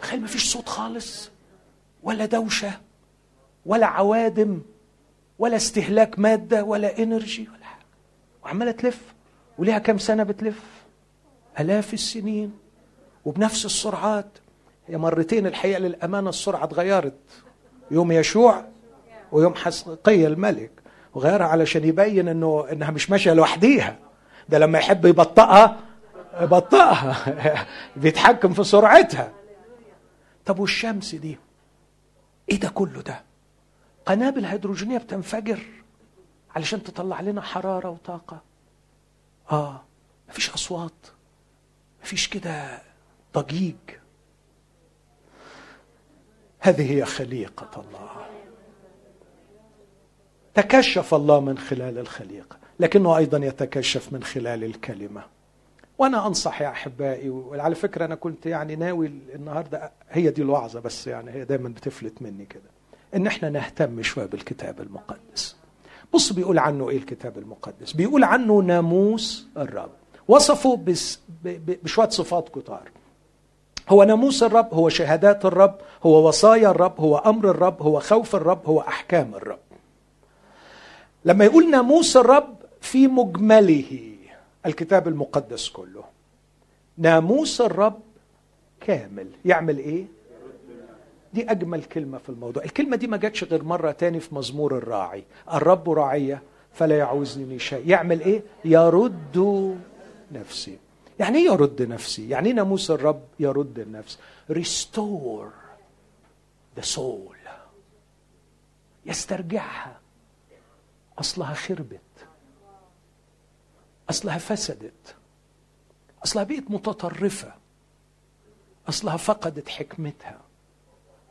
تخيل مفيش صوت خالص، ولا دوشة ولا عوادم ولا استهلاك مادة ولا انرجي ولا حاجة، وعمالة تلف. وليها كم سنة بتلف؟ آلاف السنين وبنفس السرعات. هي مرتين الحقيقة للأمانة السرعة اتغيرت، يوم يشوع ويوم حسقية الملك، وغيرها علشان يبين انه انها مش ماشيه لوحديها. ده لما يحب يبطئها يبطئها بيتحكم في سرعتها. طب والشمس دي ايه ده كله؟ ده قنابل هيدروجينيه بتنفجر علشان تطلع لنا حراره وطاقه. اه مفيش أصوات، مفيش كده ضجيج. هذه هي خليقة الله، تكشف الله من خلال الخليقة، لكنه أيضا يتكشف من خلال الكلمة. وأنا أنصح يا أحبائي، وعلى فكرة أنا كنت يعني ناوي النهاردة هي دي الوعظة، بس يعني هي دايما بتفلت مني كده، إن إحنا نهتم شوية بالكتاب المقدس. بص بيقول عنه إيه الكتاب المقدس؟ بيقول عنه ناموس الرب، وصفه بشوية صفات كتار. هو ناموس الرب، هو شهادات الرب، هو وصايا الرب، هو أمر الرب، هو خوف الرب، هو أحكام الرب. لما يقول ناموس الرب في مجمله الكتاب المقدس كله، ناموس الرب كامل، يعمل إيه؟ دي أجمل كلمة في الموضوع. الكلمة دي ما جاتش غير مرة تاني في مزمور الراعي، الرب راعية فلا يعوزني شيء، يعمل إيه؟ يرد نفسي. يعني إيه يرد نفسي؟ يعني إيه ناموس الرب يرد النفس؟ restore the soul، يسترجعها، أصلها خربت، أصلها فسدت، أصلها بقت متطرفة، أصلها فقدت حكمتها،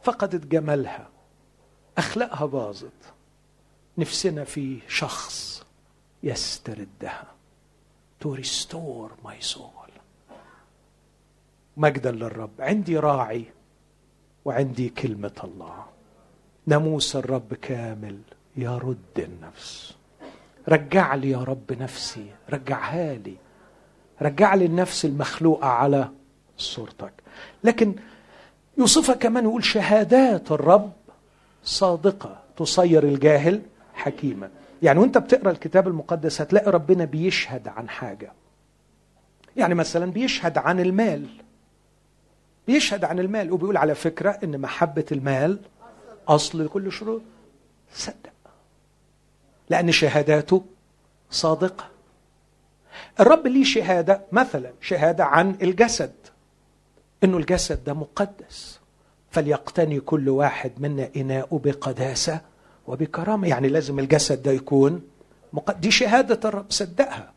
فقدت جمالها، أخلاقها باظت. نفسنا في شخص يستردها. to restore my soul. مجدا للرب. عندي راعي وعندي كلمة الله. ناموس الرب كامل يرد النفس. رجع لي يا رب نفسي، رجعها لي، رجع لي النفس المخلوقة على صورتك. لكن يوصفها كمان يقول شهادات الرب صادقة تصير الجاهل حكيما. يعني وانت بتقرأ الكتاب المقدس هتلاقي ربنا بيشهد عن حاجة، يعني مثلا بيشهد عن المال، بيشهد عن المال وبيقول على فكرة ان محبة المال أصل لكل شرور. صدق، لأن شهاداته صادقة. الرب ليه شهادة، مثلا شهادة عن الجسد، إنه الجسد ده مقدس، فليقتني كل واحد منا إناءه بقداسة وبكرامة. يعني لازم الجسد ده يكون مقدس. دي شهادة الرب، صدقها.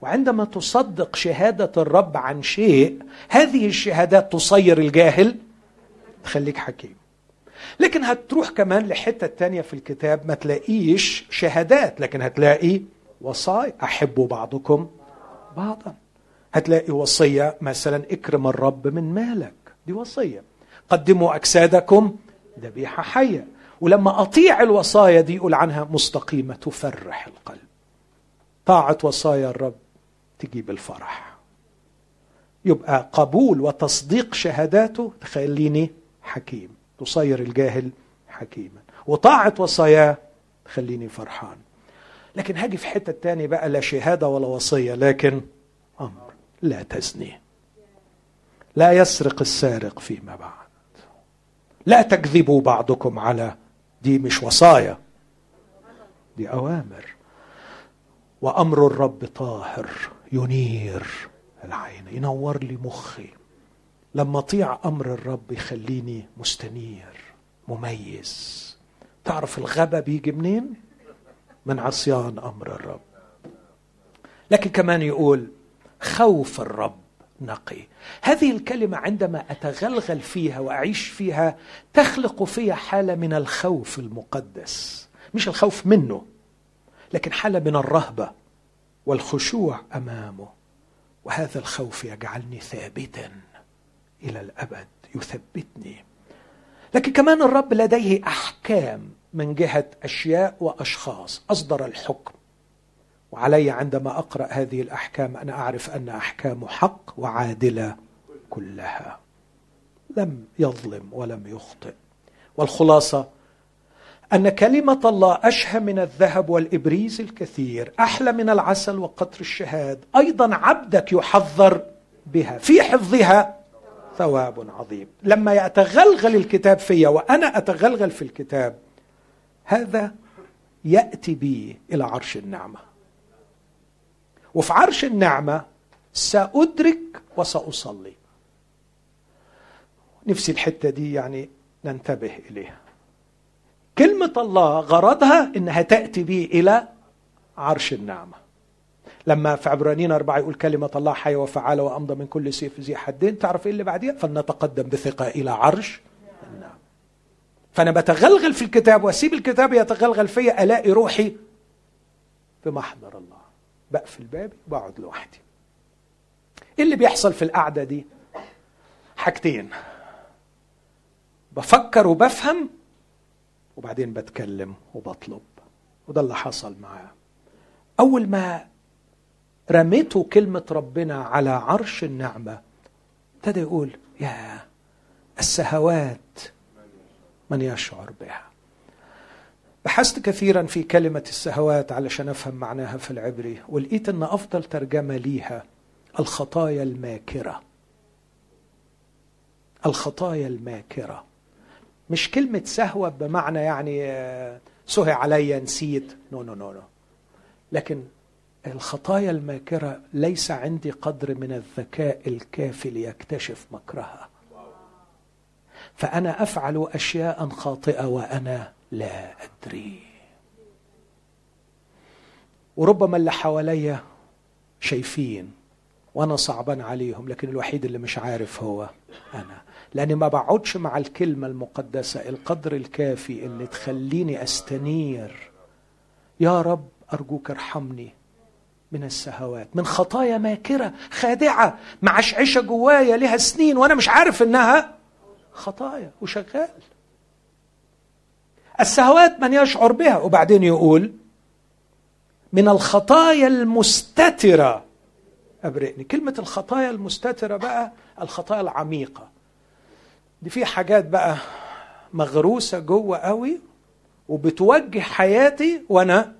وعندما تصدق شهادة الرب عن شيء، هذه الشهادات تصير الجاهل، تخليك حكيم. لكن هتروح كمان لحتة تانية في الكتاب ما تلاقيش شهادات، لكن هتلاقي وصايا، أحبوا بعضكم بعضا. هتلاقي وصية مثلا اكرم الرب من مالك، دي وصية. قدموا أجسادكم ذبيحة حية. ولما أطيع الوصايا دي يقول عنها مستقيمة تفرح القلب. طاعة وصايا الرب تجيب الفرح. يبقى قبول وتصديق شهاداته تخليني حكيم، تصير الجاهل حكيما، وطاعة وصاياه تخليني فرحان. لكن هاجي في حتة تاني بقى، لا شهادة ولا وصية، لكن أمر. لا تزني، لا يسرق السارق فيما بعد، لا تكذبوا بعضكم على. دي مش وصايا، دي أوامر. وأمر الرب طاهر ينير العين، ينور لي مخي. لما اطيع أمر الرب يخليني مستنير مميز. تعرف الغبا بيجي منين؟ من عصيان أمر الرب. لكن كمان يقول خوف الرب نقي. هذه الكلمة عندما أتغلغل فيها وأعيش فيها تخلق فيها حالة من الخوف المقدس، مش الخوف منه، لكن حالة من الرهبة والخشوع أمامه. وهذا الخوف يجعلني ثابتاً إلى الأبد، يثبتني. لكن كمان الرب لديه أحكام من جهة أشياء وأشخاص، أصدر الحكم. وعلي عندما أقرأ هذه الأحكام أنا أعرف أن أحكامه حق وعادلة كلها، لم يظلم ولم يخطئ. والخلاصة أن كلمة الله أشهى من الذهب والإبريز الكثير، أحلى من العسل وقطر الشهاد. أيضا عبدك يحذر بها، في حفظها ثواب عظيم. لما يتغلغل الكتاب فيا وأنا أتغلغل في الكتاب، هذا يأتي بي إلى عرش النعمة، وفي عرش النعمة سأدرك وسأصلي. نفسي الحتة دي يعني ننتبه إليها. كلمة الله غرضها إنها تأتي بي إلى عرش النعمة. لما في عبرانيين أربعة يقول كلمة الله حية وفعالة وأمضى من كل سيف ذي حدين، تعرف إيه اللي بعديها؟ فلنتقدم بثقة إلى عرش. فأنا بتغلغل في الكتاب وأسيب الكتاب يتغلغل فيا، ألاقي روحي في محضر الله، بقفل بابي وبقعد لوحدي. إيه اللي بيحصل في القعدة دي؟ حاجتين، بفكر وبفهم، وبعدين بتكلم وبطلب. وده اللي حصل معاه. أول ما رميته كلمة ربنا على عرش النعمة ابتدى يقول يا السهوات من يشعر بها. بحثت كثيرا في كلمة السهوات علشان أفهم معناها في العبري، ولقيت أن أفضل ترجمة ليها الخطايا الماكرة. الخطايا الماكرة مش كلمة سهوة بمعنى يعني سهى علي نسيت، نو نو نو نو لكن الخطايا الماكرة ليس عندي قدر من الذكاء الكافي ليكتشف مكرها، فأنا أفعل أشياء خاطئة وأنا لا أدري، وربما اللي حواليا شايفين وأنا صعبان عليهم، لكن الوحيد اللي مش عارف هو أنا، لأني ما بقعدش مع الكلمة المقدسة القدر الكافي اللي تخليني أستنير. يا رب أرجوك ارحمني من السهوات، من خطايا ماكرة خادعة معشعشة جوايا لها سنين وأنا مش عارف إنها خطايا وشغال. السهوات من يشعر بها. وبعدين يقول من الخطايا المستترة أبرئني. كلمة الخطايا المستترة بقى الخطايا العميقة دي، في حاجات بقى مغروسة جوه قوي وبتوجه حياتي وأنا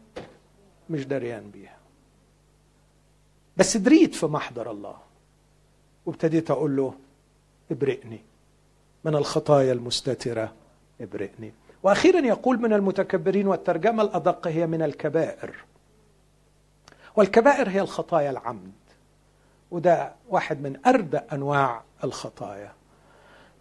مش دريان بيها، بس دريت في محضر الله وابتديت أقول له ابرئني من الخطايا المستترة ابرئني. وأخيرا يقول من المتكبرين، والترجمة الأدق هي من الكبائر، والكبائر هي الخطايا العمد، وده واحد من أردأ أنواع الخطايا.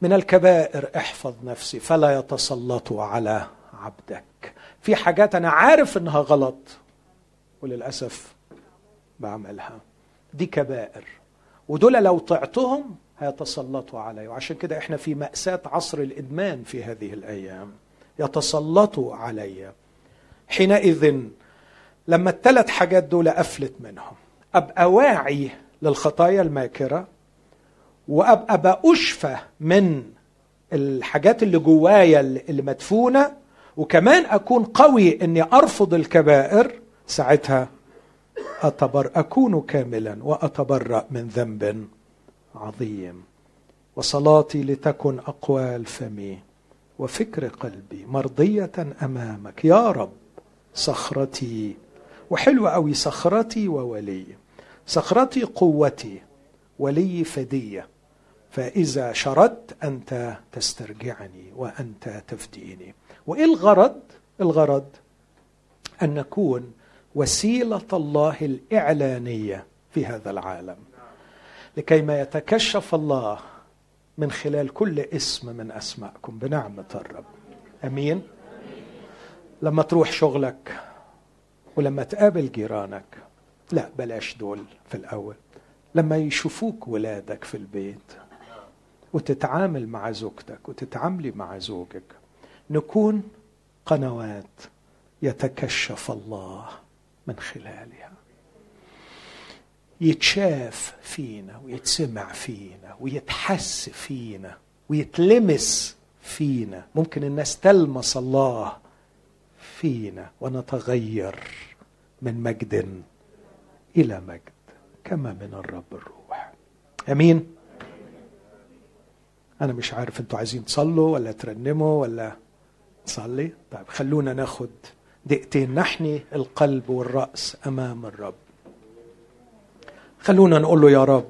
من الكبائر احفظ نفسي فلا يتسلطوا على عبدك. في حاجات أنا عارف إنها غلط وللأسف بعملها، دي كبائر، ودول لو طعتهم هيتسلطوا علي. وعشان كده احنا في مأساة عصر الإدمان في هذه الأيام، يتسلطوا علي. حينئذ لما الثلاث حاجات دول أفلت منهم، أبقى واعي للخطايا الماكرة، وأبقى بأشفى من الحاجات اللي جوايا اللي مدفونة، وكمان أكون قوي إني أرفض الكبائر. ساعتها أتبر أكون كاملا وأتبرأ من ذنب عظيم. وصلاتي لتكن أقوال فمي وفكر قلبي مرضية أمامك يا رب صخرتي. وحلوة أوي، صخرتي وولي. صخرتي قوتي، ولي فدية، فإذا شردت أنت تسترجعني وأنت تفديني. وإيه الغرض؟ الغرض أن نكون وسيلة الله الإعلانية في هذا العالم، لكي ما يتكشف الله من خلال كل اسم من أسمائكم بنعمة الرب. أمين. لما تروح شغلك ولما تقابل جيرانك، لا بلاش دول في الأول، لما يشوفوك ولادك في البيت وتتعامل مع زوجتك وتتعاملي مع زوجك، نكون قنوات يتكشف الله من خلالها، يتشاف فينا ويتسمع فينا ويتحس فينا ويتلمس فينا. ممكن الناس تلمس الله فينا ونتغير من مجد إلى مجد كما من الرب الروح. أمين. أنا مش عارف أنتوا عايزين تصلوا ولا ترنموا ولا تصلي؟ طيب خلونا ناخد دقيقتين نحني القلب والرأس أمام الرب. خلونا نقول له يا رب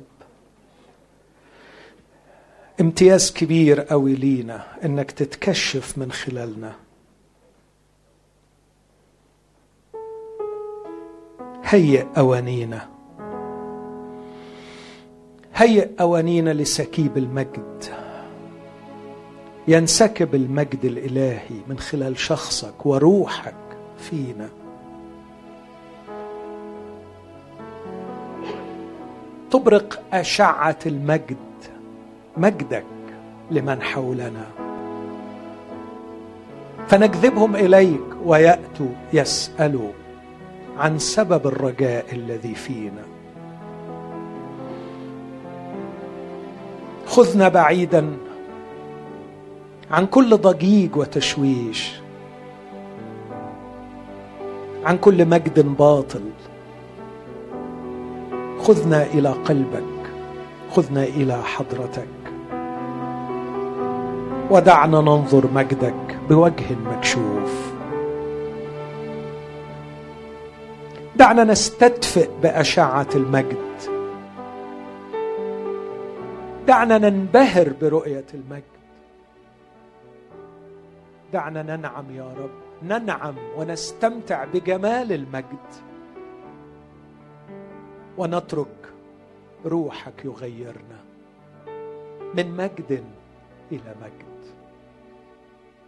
امتياز كبير قوي لينا إنك تتكشف من خلالنا. هيئ أوانينا، هيئ أوانينا لسكيب المجد. ينسكب المجد الإلهي من خلال شخصك وروحك فينا. تبرق أشعة المجد، مجدك لمن حولنا، فنجذبهم إليك ويأتوا يسألوا عن سبب الرجاء الذي فينا. خذنا بعيدا عن كل ضجيج وتشويش، عن كل مجد باطل. خذنا إلى قلبك، خذنا إلى حضرتك، ودعنا ننظر مجدك بوجه مكشوف. دعنا نستدفئ بأشعة المجد، دعنا ننبهر برؤية المجد، دعنا ننعم يا رب، ننعم ونستمتع بجمال المجد، ونترك روحك يغيرنا من مجد إلى مجد،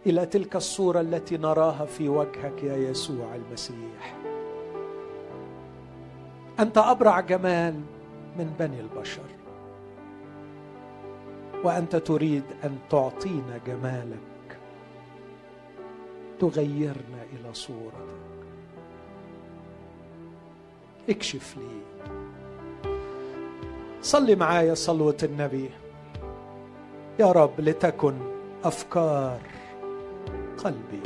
إلى تلك الصورة التي نراها في وجهك يا يسوع المسيح. أنت أبرع جمال من بني البشر، وأنت تريد أن تعطينا جمالك، تغيرنا إلى صورتك. اكشف لي. صلي معايا صلوة النبي. يا رب لتكن أفكار قلبي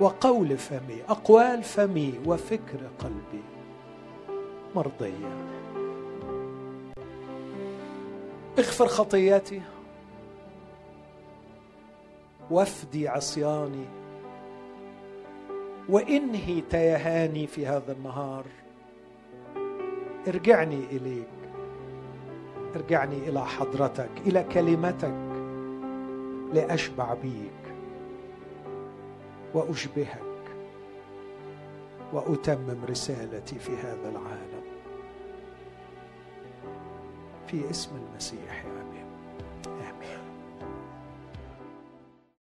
وقول فمي، أقوال فمي وفكر قلبي مرضية. اغفر خطياتي، وافدي عصياني، وانهي تيهاني في هذا النهار. ارجعني إليك، ارجعني إلى حضرتك، إلى كلمتك، لأشبع بيك وأشبهك وأتمم رسالتي في هذا العالم، في اسم المسيح.